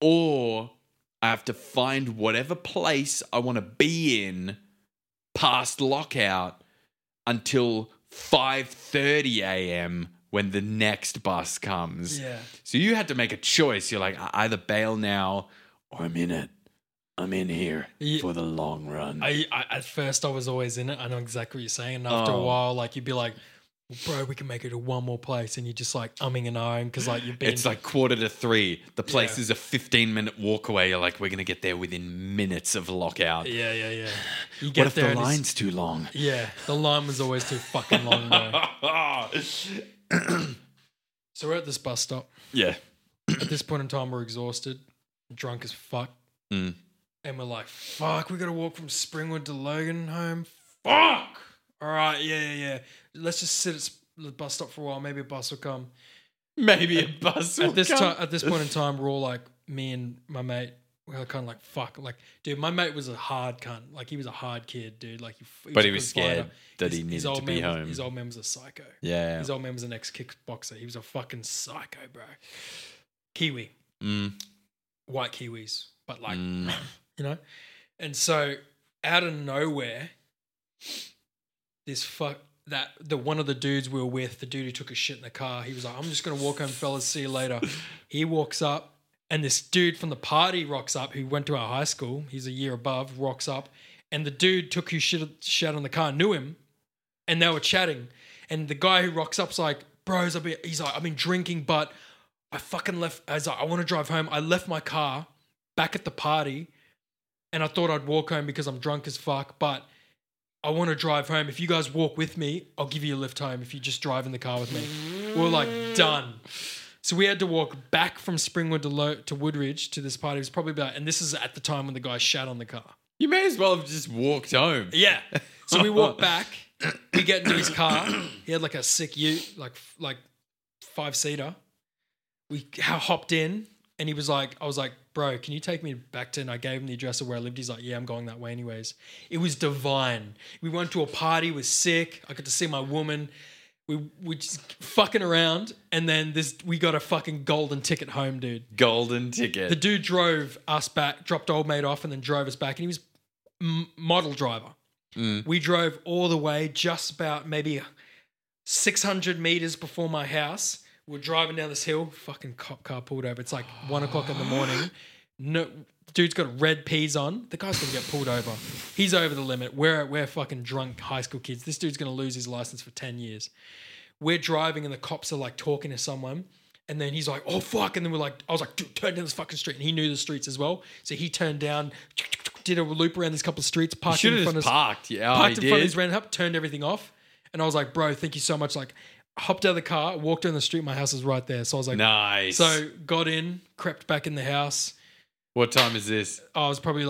or I have to find whatever place I want to be in past lockout until 5:30 a.m. when the next bus comes. Yeah. So you had to make a choice. You're like, I either bail now or I'm in it. I'm in here for the long run. At first, I was always in it. I know exactly what you're saying. And after a while, like you'd be like, well, bro, we can make it to one more place. And you're just like umming and ahhing because like you've been... It's like 2:45. The place is a 15-minute walk away. You're like, we're going to get there within minutes of lockout. Yeah. You get what if there the line's too long? Yeah, the line was always too fucking long, though. So we're at this bus stop. Yeah. At this point in time, we're exhausted, drunk as fuck. Mm. And we're like, fuck, we got to walk from Springwood to Logan home. Fuck! All right, yeah. Let's just sit at the bus stop for a while. Maybe a bus will come. At this point in time, we're all like, me and my mate, we're kind of like, fuck. Like, dude, my mate was a hard cunt. Like, he was a hard kid, dude. Like, but he was scared that he needed to be home. His old man was a psycho. Yeah. His old man was an ex-kickboxer. He was a fucking psycho, bro. Kiwi. Mm. White Kiwis. But like... Mm. You know, and so out of nowhere, one of the dudes we were with, the dude who took a shit in the car, he was like, I'm just going to walk home, fellas, see you later. He walks up and this dude from the party rocks up who went to our high school. He's a year above, rocks up. And the dude took his shit on the car, knew him, and they were chatting. And the guy who rocks up's like, bros, I've been drinking, but I fucking left. I was like, I want to drive home. I left my car back at the party. And I thought I'd walk home because I'm drunk as fuck, but I want to drive home. If you guys walk with me, I'll give you a lift home if you just drive in the car with me. We're like, done. So we had to walk back from Springwood to Woodridge to this party. It was probably about, and this is at the time when the guy shat on the car. You may as well have just walked home. Yeah. So we walk back. We get into his car. He had like a sick ute, like 5-seater. We hopped in. And he was like, I was like, bro, can you take me back to, and I gave him the address of where I lived. He's like, yeah, I'm going that way anyways. It was divine. We went to a party, it was sick. I got to see my woman. We just fucking around. And then we got a fucking golden ticket home, dude. Golden ticket. The dude drove us back, dropped old mate off and then drove us back. And he was model driver. Mm. We drove all the way, just about maybe 600 meters before my house. We're driving down this hill, fucking cop car pulled over. It's like 1 o'clock in the morning. No, dude's got red peas on. The guy's going to get pulled over. He's over the limit. We're fucking drunk high school kids. This dude's going to lose his license for 10 years. We're driving and the cops are like talking to someone. And then he's like, oh, fuck. And then I was like, dude, turn down this fucking street. And he knew the streets as well. So he turned down, did a loop around these couple of streets, parked in front of his random hub, turned everything off. And I was like, bro, thank you so much. Like, hopped out of the car, walked down the street. My house is right there. So I was like, nice. So got in, crept back in the house. What time is this? I was probably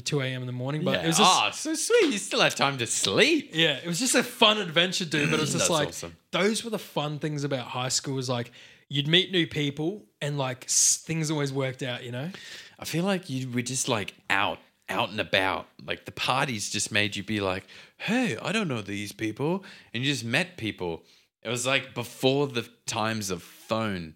2 a.m. in the morning. But it was just, so sweet. You still had time to sleep. Yeah, it was just a fun adventure, dude. But it was just like, awesome. Those were the fun things about high school is like you'd meet new people and like things always worked out, you know? I feel like you were just like out and about. Like the parties just made you be like, hey, I don't know these people. And you just met people. It was like before the times of phone.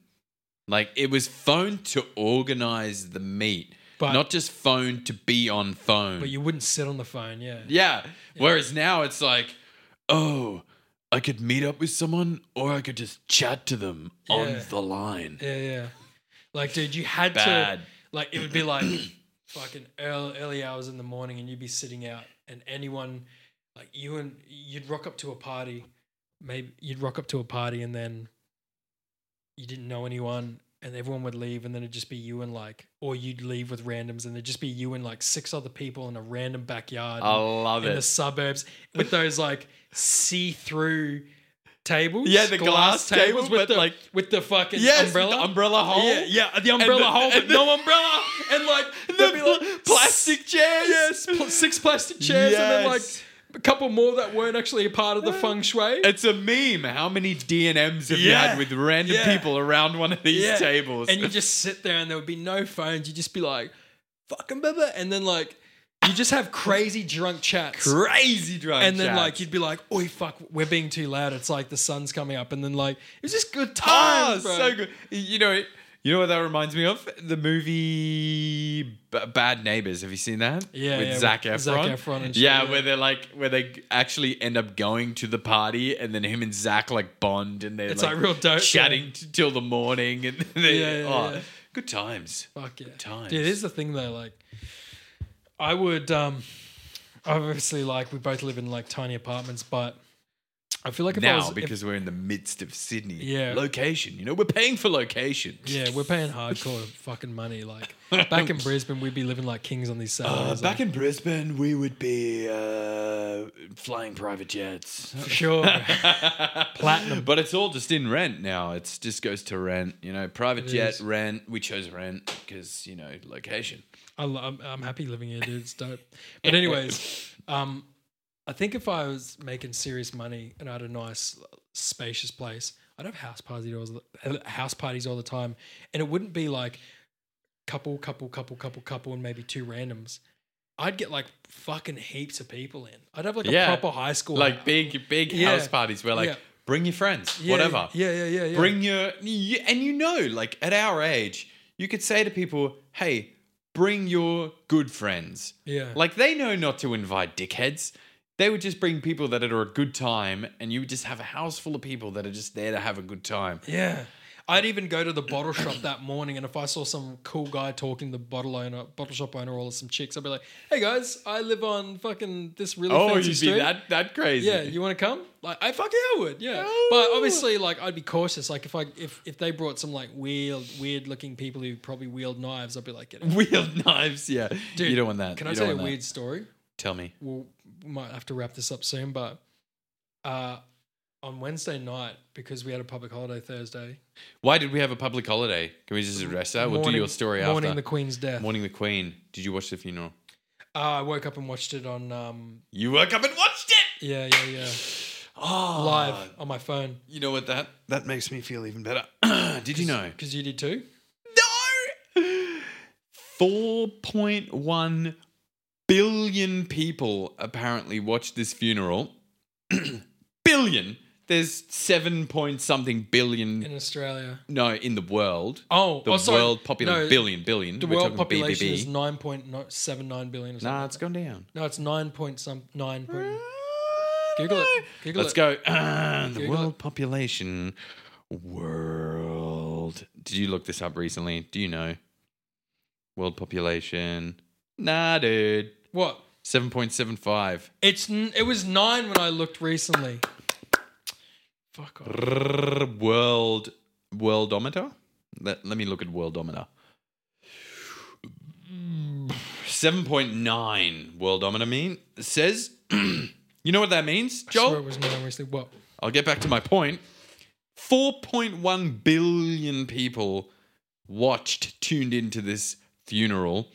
Like it was phone to organize the meet, but not just phone to be on phone. But you wouldn't sit on the phone, yeah. Yeah. Whereas now it's like, oh, I could meet up with someone or I could just chat to them on the line. Yeah. Like, dude, you had to, like, it would be like fucking early hours in the morning and you'd be sitting out and anyone, like you'd rock up to a party and then you didn't know anyone and everyone would leave and then it'd just be you and like, or you'd leave with randoms and there'd just be you and like six other people in a random backyard. I love it. In the suburbs with those like see-through tables. Yeah, the glass tables with the, like, with the fucking umbrella. The umbrella hole. Yeah, the umbrella hole with no umbrella. And like, the plastic chairs. Yes, six plastic chairs and then like, a couple more that weren't actually a part of the feng shui. It's a meme. How many DMs have you had with random people around one of these tables? And you just sit there and there would be no phones. You'd just be like, fucking baba. And then like, you just have crazy drunk chats. And then like, you'd be like, oi, fuck, we're being too loud. It's like the sun's coming up. And then like, it was just good times, bro. So good. You know what that reminds me of? The movie Bad Neighbors. Have you seen that? Yeah. With Zac Efron. And shit, where they're like, where they actually end up going to the party and then him and Zac like bond and they're like real dope, chatting till the morning. And they, good times. Fuck yeah. Good times. Dude, here's the thing though. Like, I would, obviously, like, we both live in like tiny apartments, but I feel like if now, because we're in the midst of Sydney. Yeah. Location. You know, we're paying for location. Yeah, we're paying hardcore fucking money. Like, back in Brisbane, we'd be living like kings on these salaries. Back in Brisbane, we would be flying private jets. For sure. Platinum. But it's all just in rent now. It just goes to rent. You know, private jet, rent. We chose rent because, you know, location. I'm happy living here, dude. It's dope. But anyways, I think if I was making serious money and I had a nice, spacious place, I'd have house parties all the time, and it wouldn't be like couple, and maybe two randoms. I'd get like fucking heaps of people in. I'd have like a proper high school, like big house parties where like bring your friends, whatever. Yeah. Bring your and you know, like at our age, you could say to people, hey, bring your good friends. Yeah, like they know not to invite dickheads. They would just bring people that are a good time and you would just have a house full of people that are just there to have a good time. Yeah. I'd even go to the bottle shop that morning and if I saw some cool guy talking to the bottle shop owner or some chicks, I'd be like, hey guys, I live on fucking this really fancy street. Oh, you'd be that crazy. Yeah, you want to come? Like, I would, yeah. Oh. But obviously, like, I'd be cautious. Like, if they brought some, like, weird-looking people who probably wield knives, I'd be like, get it. Wield knives, yeah. Dude, you don't want that. Can I tell you a weird story? Tell me. Well, we might have to wrap this up soon, but on Wednesday night, because we had a public holiday Thursday. Why did we have a public holiday? Can we just address that? We'll do your story after. Mourning the Queen's death. Mourning the Queen. Did you watch the funeral? I woke up and watched it on... You woke up and watched it? Yeah. Oh, live on my phone. You know what? That makes me feel even better. Did you know? Because you did too? No! 4.1 billion people apparently watched this funeral. Billion. There's 7 point something billion. In Australia. No, in the world. Oh, the world population. No, billion. The world population is 9.79 billion or something. Nah, it's gone down. No, it's 9 point. Google it. Let's go. The world population. World. Did you look this up recently? Do you know? World population. Nah, dude. What? 7.75. It was 9 when I looked recently. Fuck off. Worldometer? Let me look at Worldometer. 7.9 Worldometer says. You know what that means, Joel? I swear it was 9 recently. What? I'll get back to my point. 4.1 billion people tuned into this funeral.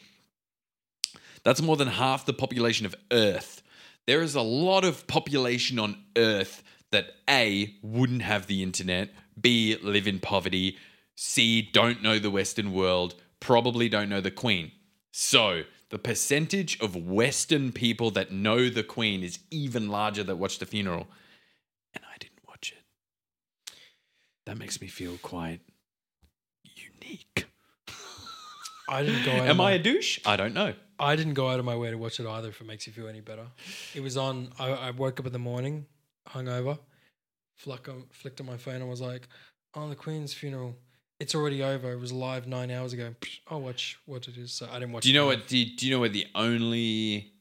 That's more than half the population of Earth. There is a lot of population on Earth that A, wouldn't have the internet, B, live in poverty, C, don't know the Western world, probably don't know the Queen. So the percentage of Western people that know the Queen is even larger that watch the funeral. And I didn't watch it. That makes me feel quite unique. I didn't go. Am I a douche? I don't know. I didn't go out of my way to watch it either, if it makes you feel any better. It was on, I woke up in the morning, hungover, flicked on my phone and was like, oh, the Queen's funeral, it's already over. It was live 9 hours ago. I'll watch what it is. So I didn't watch it. Do you know what the only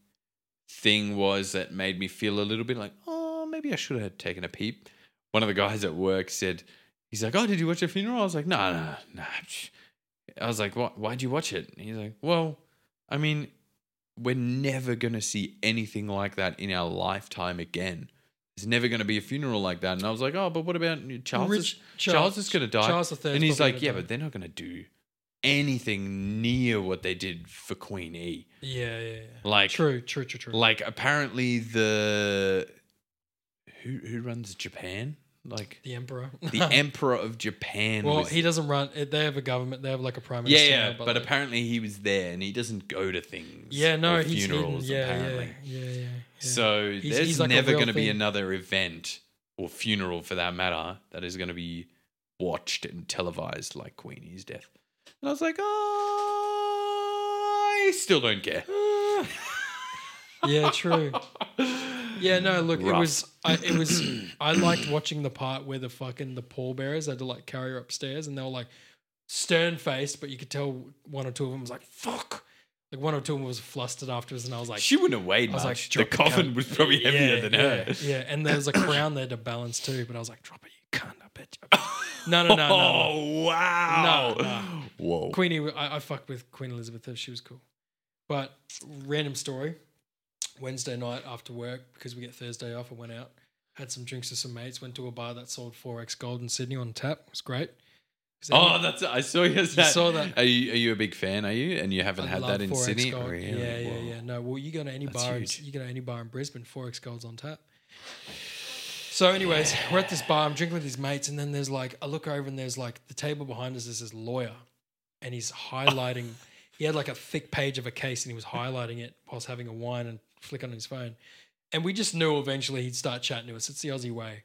thing was that made me feel a little bit like, oh, maybe I should have taken a peep? One of the guys at work said he's like, oh, did you watch your funeral? I was like, no. I was like, what? Why'd you watch it? And he's like, well, I mean, we're never going to see anything like that in our lifetime again. There's never going to be a funeral like that. And I was like, oh, but what about Charles is going to die? Charles III. And he's like, yeah, but they're not going to do anything near what they did for Queen E. Yeah. Like, true. Like, apparently who runs Japan? Like the emperor, of Japan. Well, he doesn't run. They have a government. They have like a prime minister. Yeah. But like, apparently he was there, and he doesn't go to things. Yeah, no, or he's funerals. Hidden. Apparently, yeah. So there's never going to be another event or funeral, for that matter, that is going to be watched and televised like Queen E's death. And I was like, oh, I still don't care. Yeah, true. Yeah, no, look, rough. It was. I liked watching the part where the pallbearers had to like carry her upstairs, and they were like stern-faced, but you could tell one or two of them was like, fuck. Like one or two of them was flustered afterwards, and I was like, she wouldn't have weighed much. Like, the coffin was probably heavier than her. Yeah, and there was a crown there to balance too, but I was like, drop it, you cunt, I bet you. No. Oh, wow. No. Whoa. Queenie, I fucked with Queen Elizabeth. She was cool. But random story. Wednesday night after work, because we get Thursday off, I went out, had some drinks with some mates, went to a bar that sold 4X Gold in Sydney on tap. It was great. I saw you. Saw that. Are you a big fan? Are you? And you haven't had that in Sydney? Really? Yeah. No. Well, you go to any bar. You go to any bar in Brisbane. 4X Gold's on tap. So, anyways, we're at this bar. I'm drinking with these mates, and then there's like I look over, and there's like the table behind us is this lawyer, and he's highlighting. He had like a thick page of a case, and he was highlighting it whilst having a wine and flick on his phone, and we just knew eventually he'd start chatting to us. It's the Aussie way,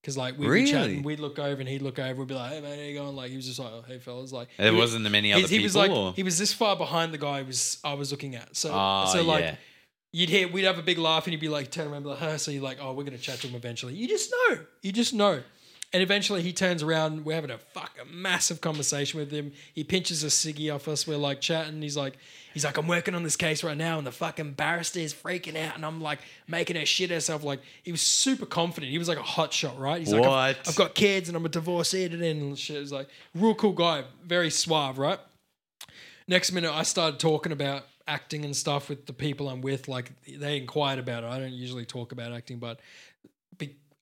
because like we'd be chatting, we'd look over and he'd look over, we'd be like, "Hey man, how you going?" Like he was just like, "Oh, hey fellas," like there wasn't that many other people. He was like, he was this far behind the guy I was looking at. So like we'd have a big laugh, and he'd be like, turn around, be like, "Huh?" So you're like, "Oh, we're gonna chat to him eventually." You just know. And eventually he turns around, we're having a fucking massive conversation with him. He pinches a ciggy off us. We're like chatting. He's like, "I'm working on this case right now," and the fucking barrister is freaking out, and I'm like making her shit herself. Like he was super confident. He was like a hot shot, right? He's like, I've got kids and I'm a divorcee and shit. It was like real cool guy, very suave, right? Next minute I started talking about acting and stuff with the people I'm with. Like they inquired about it. I don't usually talk about acting, but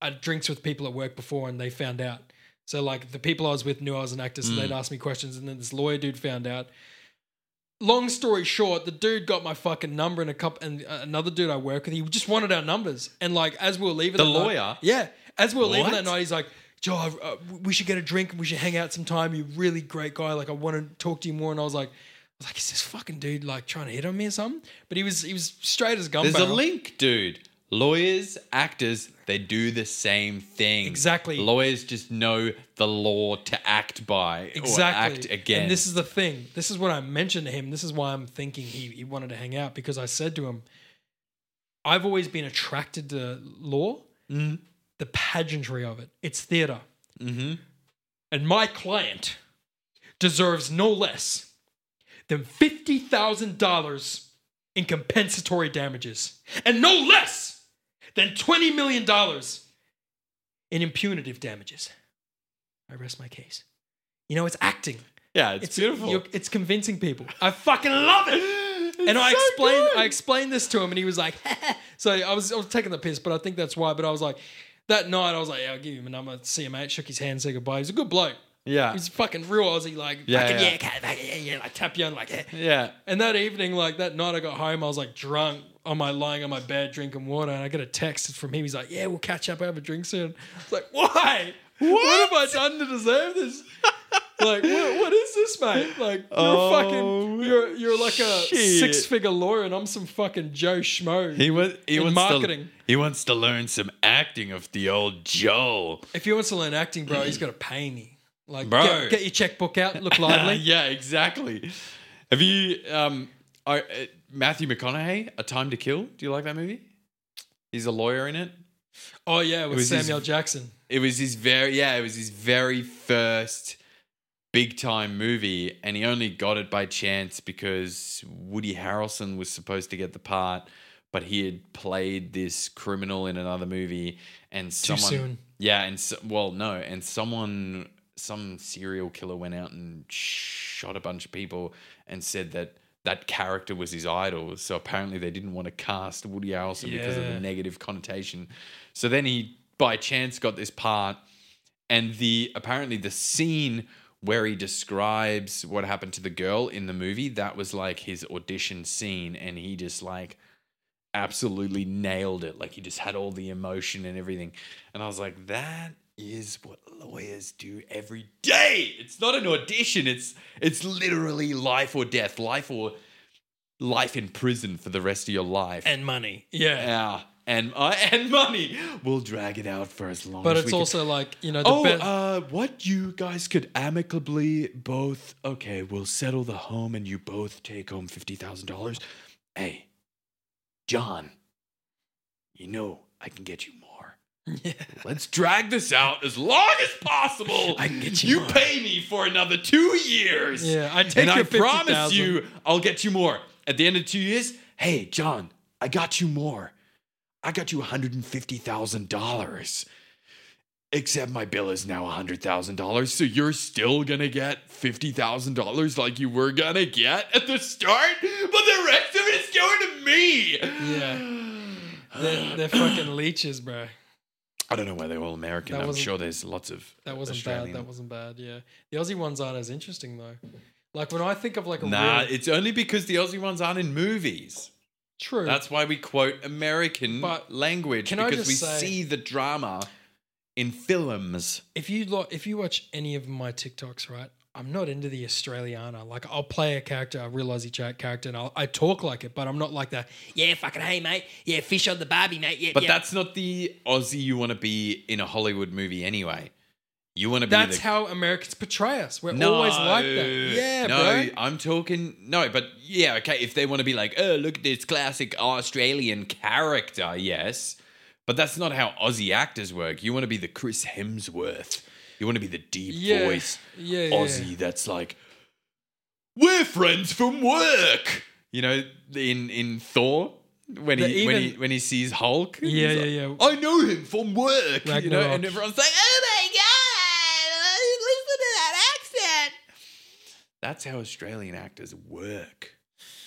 I had drinks with people at work before, and they found out. So like the people I was with knew I was an actor, so they'd ask me questions, and then this lawyer dude found out. Long story short, the dude got my fucking number, and another dude I work with, he just wanted our numbers. And like as we were leaving, leaving that night, he's like, "Joe, we should get a drink and we should hang out sometime. You're a really great guy. Like I want to talk to you more." And I was like, is this fucking dude like trying to hit on me or something? But he was straight as gun. There's a link, dude. Lawyers, actors, they do the same thing. Exactly. Lawyers just know the law to act by or act against. And this is the thing. This is what I mentioned to him. This is why I'm thinking he wanted to hang out, because I said to him, I've always been attracted to law, the pageantry of it. It's theatre. Mm-hmm. And my client deserves no less than $50,000 in compensatory damages and no less than $20 million in impunitive damages. I rest my case. You know, it's acting. Yeah, it's beautiful. It's convincing people. I fucking love it. And I explained this to him, and he was like, so I was taking the piss, but I think that's why. But I was like, that night I was like, yeah, I'll give him a number, see him, mate. Shook his hand, said goodbye. He's a good bloke. Yeah. He's fucking real Aussie, like, like tap you on, like, yeah. Yeah. And that evening, like that night I got home, I was like drunk, lying on my bed drinking water, and I get a text from him. He's like, "Yeah, we'll catch up, have a drink soon." I was like, why? What have I done to deserve this? Like, what is this, mate? Like, you're like a six-figure lawyer, and I'm some fucking Joe Schmo. He wants marketing. He wants to learn some acting of the old Joe. If he wants to learn acting, bro, he's got to pay me. Like, bro, get your checkbook out, look lively. Yeah, exactly. Have you Matthew McConaughey, A Time to Kill? Do you like that movie? He's a lawyer in it. Oh yeah, with Samuel Jackson. It was his very first big time movie, and he only got it by chance because Woody Harrelson was supposed to get the part, but he had played this criminal in another movie, and someone. Too soon. Yeah, and someone some serial killer went out and shot a bunch of people and said that that character was his idol. So apparently they didn't want to cast Woody Harrelson because of the negative connotation. So then he, by chance, got this part, and apparently the scene where he describes what happened to the girl in the movie, that was like his audition scene, and he just like absolutely nailed it. Like he just had all the emotion and everything. And I was like, that is what lawyers do every day. It's not an audition. It's literally life or death, life in prison for the rest of your life. And money. Yeah. And money. We'll drag it out for as long as we can. But it's also like, you know... what you guys could amicably both... Okay, we'll settle the home and you both take home $50,000. Hey, John, you know I can get you more. Yeah. Let's drag this out as long as possible. I can get you more. You pay me for another 2 years. Yeah, I take your $50,000. And I promise you I'll get you more. At the end of 2 years, hey, John, I got you more. I got you $150,000, except my bill is now $100,000, so you're still going to get $50,000 like you were going to get at the start, but the rest of it's going to me. Yeah. They're fucking leeches, bro. I don't know why they're all American. I'm sure there's lots of Australian. That wasn't bad, yeah. The Aussie ones aren't as interesting, though. Like, when I think of like a it's only because the Aussie ones aren't in movies. True. That's why we quote American language, because we see the drama in films. If you watch any of my TikToks, right, I'm not into the Australiana. Like, I'll play a character, a real Aussie character, and I talk like it, but I'm not like that. Yeah, fucking hey, mate. Yeah, fish on the barbie, mate. Yeah, but that's not the Aussie you want to be in a Hollywood movie anyway. You want to be That's how Americans portray us. We're always like that. Yeah, bro. Okay, if they want to be like, oh, look at this classic Australian character, yes. But that's not how Aussie actors work. You want to be the Chris Hemsworth. You want to be the deep voice Aussie that's like, we're friends from work. You know, in Thor. When he sees Hulk. Yeah, like, I know him from work. Ragnarok. You know, and everyone's like, oh my God. That's how Australian actors work.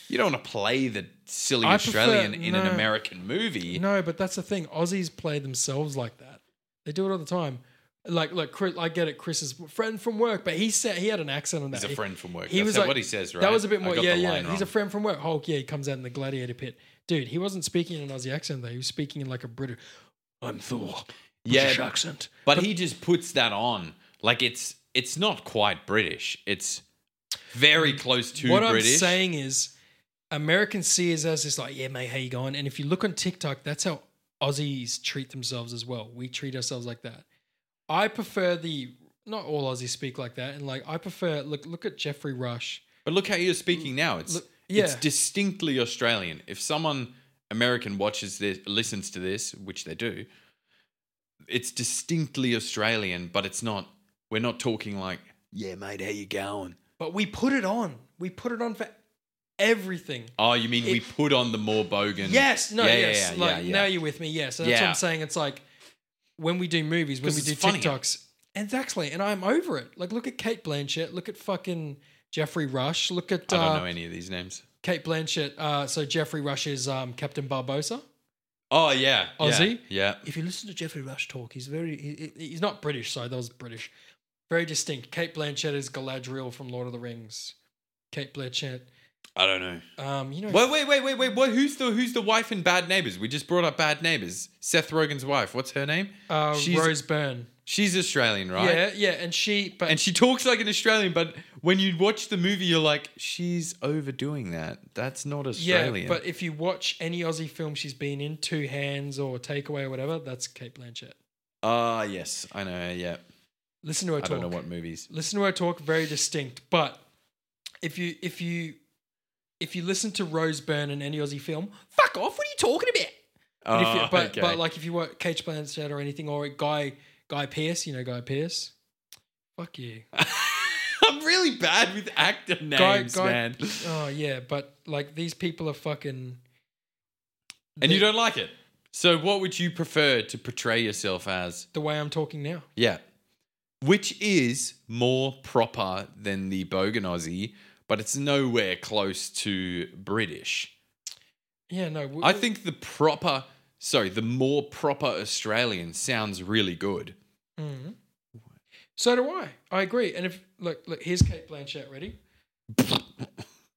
You don't want to play the silly Australian in an American movie. No, but that's the thing. Aussies play themselves like that. They do it all the time. Like Chris, I get it. Chris is friend from work, but he had an accent on that. He's a friend from work. That's like, what he says, right? That was a bit more. Yeah. He's a friend from work. Hulk, he comes out in the gladiator pit. Dude, he wasn't speaking in an Aussie accent though. He was speaking in like a British. I'm Thor. British accent. But he just puts that on. Like it's not quite British. It's very close to what British. What I'm saying is Americans see us as this like, yeah, mate, how you going? And if you look on TikTok, that's how Aussies treat themselves as well. We treat ourselves like that. I prefer not all Aussies speak like that. And like, I prefer, look at Geoffrey Rush. But look how you're speaking now. It's distinctly Australian. If someone American watches this, listens to this, which they do, it's distinctly Australian, but we're not talking like, yeah, mate, how you going? But we put it on. We put it on for everything. Oh, you mean we put on the more bogan? Yes. No, yes. Now you're with me. Yeah. So that's what I'm saying. It's like when we do movies, when we do TikToks. Exactly. And I'm over it. Like look at Cate Blanchett. Look at fucking Geoffrey Rush. Look at... I don't know any of these names. Cate Blanchett. So Geoffrey Rush is Captain Barbosa. Oh, yeah. Aussie. Yeah. If you listen to Geoffrey Rush talk, he's very... He's not British, so that was British. Very distinct. Cate Blanchett is Galadriel from Lord of the Rings. Cate Blanchett. I don't know. Wait. Who's the wife in Bad Neighbours? We just brought up Bad Neighbours. Seth Rogen's wife. What's her name? Rose Byrne. She's Australian, right? Yeah. And she talks like an Australian, but when you watch the movie, you're like, she's overdoing that. That's not Australian. Yeah, but if you watch any Aussie film she's been in, Two Hands or Takeaway or whatever, that's Cate Blanchett. Ah, yes. I know, yeah. Listen to her talk. I don't know what movies. Listen to her talk, very distinct. But if you listen to Rose Byrne in any Aussie film, fuck off, what are you talking about? But like if you watch Cate Blanchett or anything, or Guy Pearce, you know Guy Pearce? Fuck you. I'm really bad with actor names, man. Oh yeah, but like these people are fucking... And you don't like it. So what would you prefer to portray yourself as? The way I'm talking now. Yeah. which is more proper than the Bogan Aussie, but it's nowhere close to British. Yeah, no. I think the more proper Australian sounds really good. Mm-hmm. So do I. I agree. And if look, here's Cate Blanchett. Ready?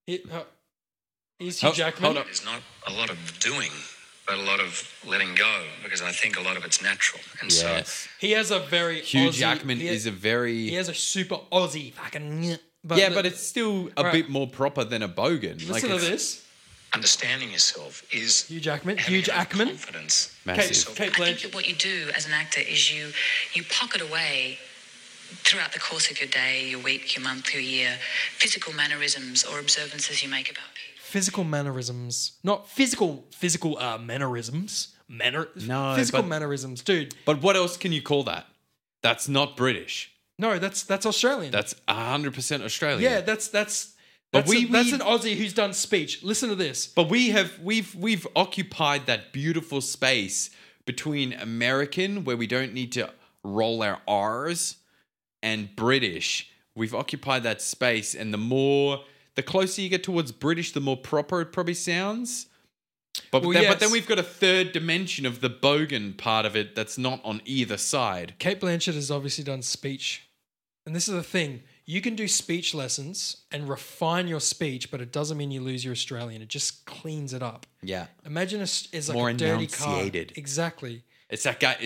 Here's Hugh Jackman. Hold up. There's not a lot of doing, but a lot of letting go, because I think a lot of it's natural. And so he has a very Hugh Aussie, Jackman is a very he has a super Aussie fucking. But it's still a bit more proper than a Bogan. Listen to this. Understanding yourself is Hugh Jackman. Confidence. Massive. I think what you do as an actor is you pocket away throughout the course of your day, your week, your month, your year, physical mannerisms or observances you make about people. Physical mannerisms, not physical mannerisms. Mannerisms, dude. But what else can you call that? That's not British. No, that's Australian. That's 100% Australian. Yeah, that's an Aussie who's done speech. Listen to this. But we've occupied that beautiful space between American, where we don't need to roll our R's, and British. We've occupied that space, and the closer you get towards British, the more proper it probably sounds. But then we've got a third dimension of the Bogan part of it that's not on either side. Cate Blanchett has obviously done speech. And this is the thing. You can do speech lessons and refine your speech, but it doesn't mean you lose your Australian. It just cleans it up. Yeah. Imagine it's like more a dirty car. Exactly. It's that guy.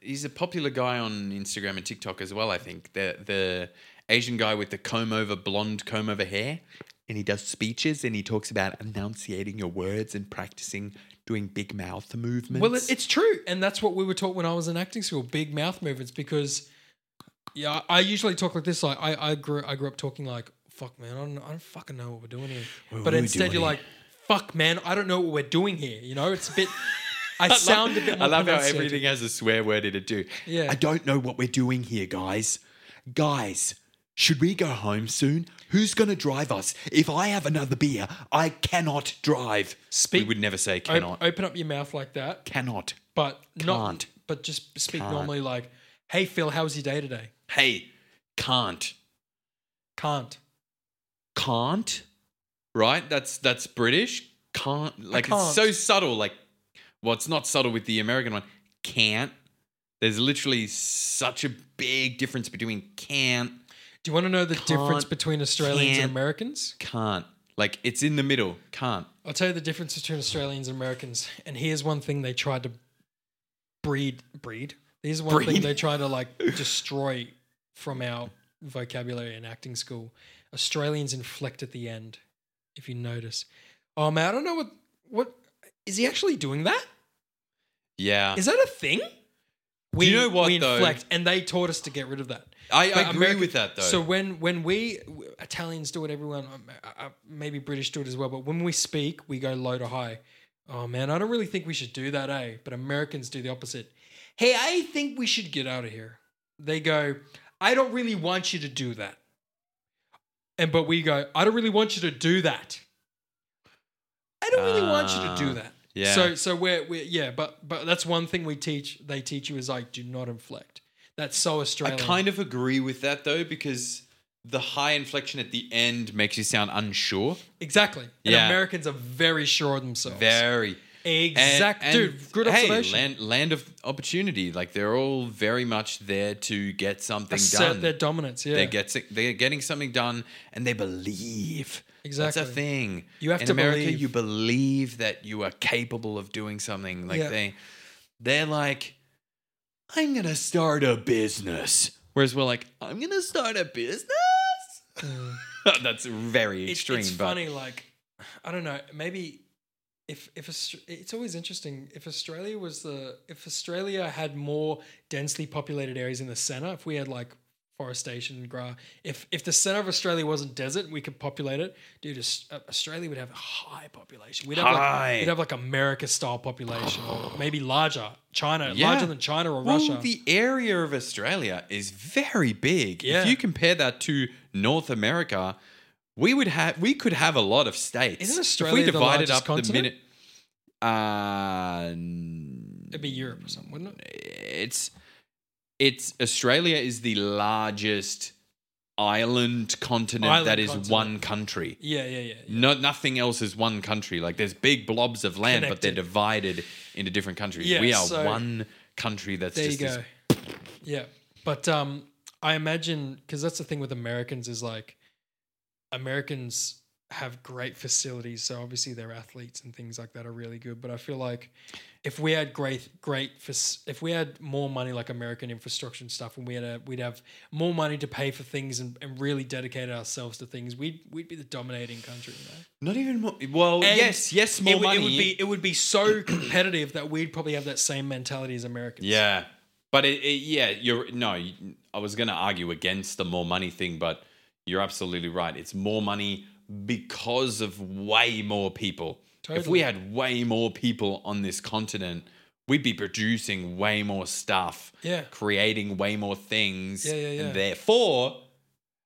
He's a popular guy on Instagram and TikTok as well, I think. The Asian guy with the blonde comb over hair. And he does speeches and he talks about enunciating your words and practicing doing big mouth movements. Well, it's true. And that's what we were taught when I was in acting school, big mouth movements, because I usually talk like this. Like I grew up talking like, fuck man, I don't fucking know what we're doing here. But instead you're like, fuck man, I don't know what we're doing here. You know, it's a bit... I sound a bit more. I love how everything has a swear word in it too. Yeah. I don't know what we're doing here, guys. Guys, should we go home soon? Who's going to drive us? If I have another beer, I cannot drive. We would never say cannot. Open up your mouth like that. Cannot. But just speak normally like, hey, Phil, how was your day today? Hey, can't. Right? That's British. Can't. Like can't. It's so subtle. Like, well, it's not subtle with the American one. Can't. There's literally such a big difference between can't. Do you want to know the difference between Australians and Americans? Can't. Like, it's in the middle. Can't. I'll tell you the difference between Australians and Americans. And here's one thing they tried to breed. Here's one thing they tried to, like, destroy from our vocabulary in acting school. Australians inflect at the end, if you notice. Oh, man, I don't know what is he actually doing that? Yeah. Is that a thing? Do you know what, we inflect, though? And they taught us to get rid of that. I agree with that, though. So when we Italians do it, everyone, maybe British do it as well, but when we speak, we go low to high. Oh, man, I don't really think we should do that, eh? But Americans do the opposite. Hey, I think we should get out of here. They go, I don't really want you to do that. But we go, I don't really want you to do that. I don't really want you to do that. Yeah. So but that's one thing they teach you is like, do not inflect. That's so Australian. I kind of agree with that though, because the high inflection at the end makes you sound unsure. Exactly. Yeah. And Americans are very sure of themselves. Very. Exactly. Dude, good observation. Hey, land of opportunity. Like they're all very much there to get something done. Their dominance, yeah. They're getting something done and they believe. Exactly. That's a thing. You have to believe. In America, you believe that you are capable of doing something. Like they're like, I'm going to start a business. Whereas we're like, I'm going to start a business? That's very extreme. It's funny, like, I don't know, maybe if it's always interesting, if Australia had more densely populated areas in the centre, if we had like forestation, grass. If the center of Australia wasn't desert, we could populate it. Dude, Australia would have a high population. We'd have like America-style population, or maybe larger. Larger than China or Russia. The area of Australia is very big. Yeah. If you compare that to North America, we could have a lot of states. Isn't Australia if we divided the largest continent? It'd be Europe or something, wouldn't it? It's. it's Australia is the largest island continent is one country. Yeah. No, nothing else is one country. Like there's big blobs of land, but they're divided into different countries. Yeah, we are one country. That's there just you go. Yeah, but I imagine because that's the thing with Americans is like Americans have great facilities, so obviously their athletes and things like that are really good. But I feel like if we had if we had more money like American infrastructure and stuff, and we'd have more money to pay for things and really dedicate ourselves to things, we'd be the dominating country. You know? Not even more. Well, and yes, more money. It would be so competitive that we'd probably have that same mentality as Americans. Yeah, but I was going to argue against the more money thing, but you're absolutely right. It's more money. Because of way more people. Totally. If we had way more people on this continent, we'd be producing way more stuff, creating way more things, and therefore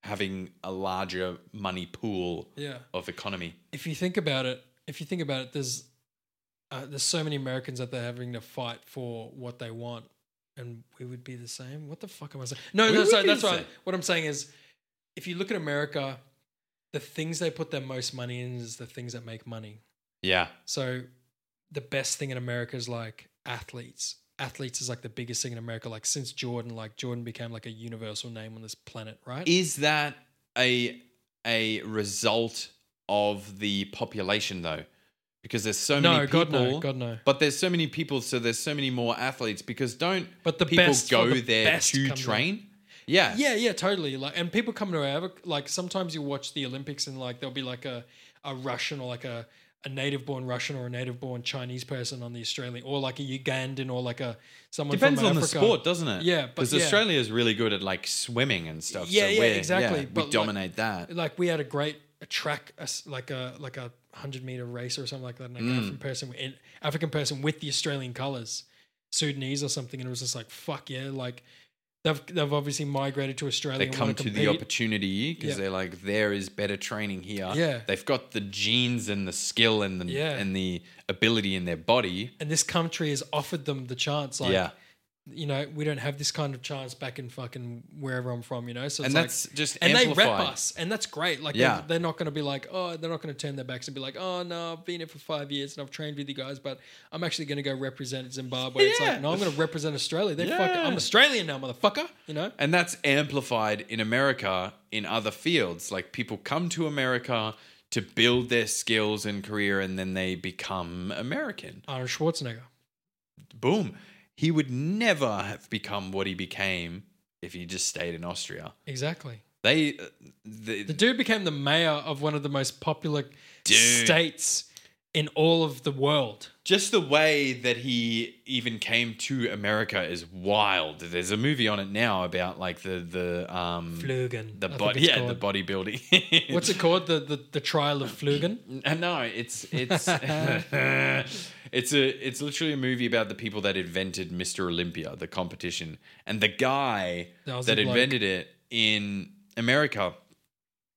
having a larger money pool of economy. If you think about it, there's so many Americans that they're having to fight for what they want, and we would be the same. What the fuck am I saying? That's right. What I'm saying is, if you look at America, the things they put their most money in is the things that make money. Yeah. So the best thing in America is like athletes. Athletes is like the biggest thing in America. Like since Jordan became like a universal name on this planet, right? Is that a result of the population though? Because there's so many people. God no. But there's so many people, so there's so many more athletes because people go there to train. Yeah, totally. Like, and people come to our, like, sometimes you watch the Olympics and like there'll be like a Russian or like a native-born Russian or a native-born Chinese person on the Australian or like a Ugandan or like a someone depends from Africa. Depends on the sport, doesn't it? Yeah, because Australia is really good at like swimming and stuff. Yeah, exactly. We dominate that. Like we had a great track, like a 100-meter race or something like that, and an African person with the Australian colours, Sudanese or something, and it was just like fuck yeah, like. They've obviously migrated to Australia. They come to the opportunity because they're like, there is better training here. Yeah. They've got the genes and the skill and the ability in their body. And this country has offered them the chance. Like, you know, we don't have this kind of chance back in fucking wherever I'm from, you know? So it's they rep us. And that's great. Like, they're not going to be like, oh, they're not going to turn their backs and be like, oh, no, I've been here for 5 years and I've trained with you guys, but I'm actually going to go represent Zimbabwe. Yeah. It's like, no, I'm going to represent Australia. I'm Australian now, motherfucker, you know? And that's amplified in America in other fields. Like, people come to America to build their skills and career and then they become American. Arnold Schwarzenegger. Boom. He would never have become what he became if he just stayed in Austria. Exactly. The dude became the mayor of one of the most popular states in all of the world. Just the way that he even came to America is wild. There's a movie on it now about like the Flugen. The bodybuilding. What's it called? The Trial of Flugen? No, it's it's literally a movie about the people that invented Mr. Olympia, the competition. And the guy that invented it in America,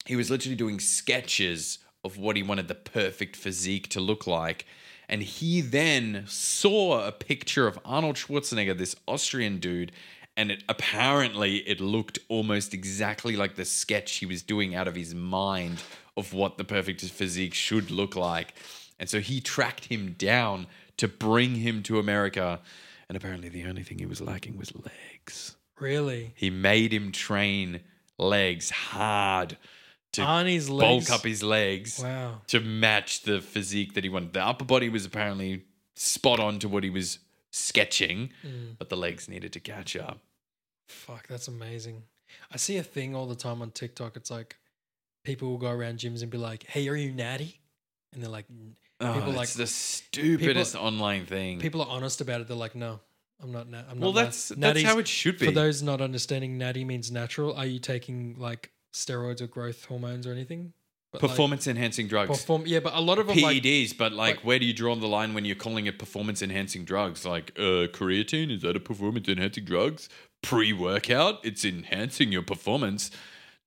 he was literally doing sketches of what he wanted the perfect physique to look like. And he then saw a picture of Arnold Schwarzenegger, this Austrian dude, and it apparently looked almost exactly like the sketch he was doing out of his mind of what the perfect physique should look like. And so he tracked him down to bring him to America. And apparently the only thing he was lacking was legs. Really? He made him train legs hard to bulk up his legs to match the physique that he wanted. The upper body was apparently spot on to what he was sketching, but the legs needed to catch up. Fuck, that's amazing. I see a thing all the time on TikTok. It's like people will go around gyms and be like, hey, are you natty? And they're like... it's the stupidest online thing. People are honest about it. They're like, no, I'm not. That's how it should be. For those not understanding, natty means natural. Are you taking like steroids or growth hormones or anything? But performance enhancing drugs. But a lot of them PEDs. But where do you draw the line when you're calling it performance enhancing drugs? Like creatine, is that a performance enhancing drugs? Pre-workout, it's enhancing your performance.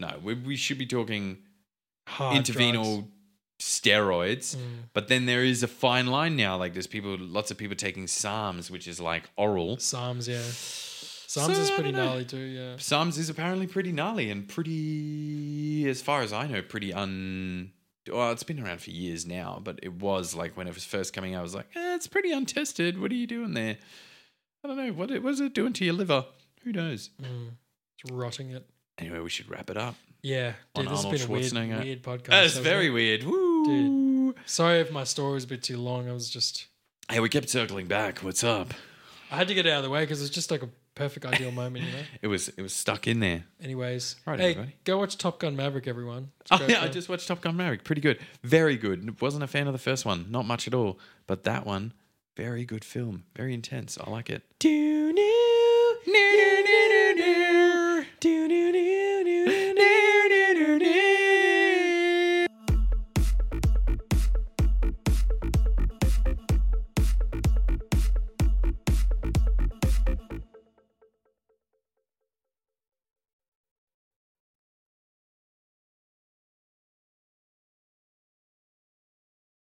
No, we should be talking hard intravenous drugs. Steroids, but then there is a fine line now. Like there's lots of people taking SARMs, which is like oral. SARMs, yeah. Sams is pretty gnarly too, yeah. Sams is apparently pretty gnarly and pretty, as far as I know, pretty well, it's been around for years now, but it was like when it was first coming out, I was like, it's pretty untested. What are you doing there? I don't know. What is it doing to your liver? Who knows? It's rotting it. Anyway, we should wrap it up. Yeah. Dude, this has been a weird podcast. It's very weird. Woo. Dude, sorry if my story was a bit too long. I was just... Hey, we kept circling back. What's up? I had to get out of the way because it was just like a perfect ideal moment, you know? It was stuck in there. Anyways. Right, hey, everybody. Go watch Top Gun Maverick, everyone. I just watched Top Gun Maverick. Pretty good. Very good. Wasn't a fan of the first one. Not much at all. But that one, very good film. Very intense. I like it. Tune in.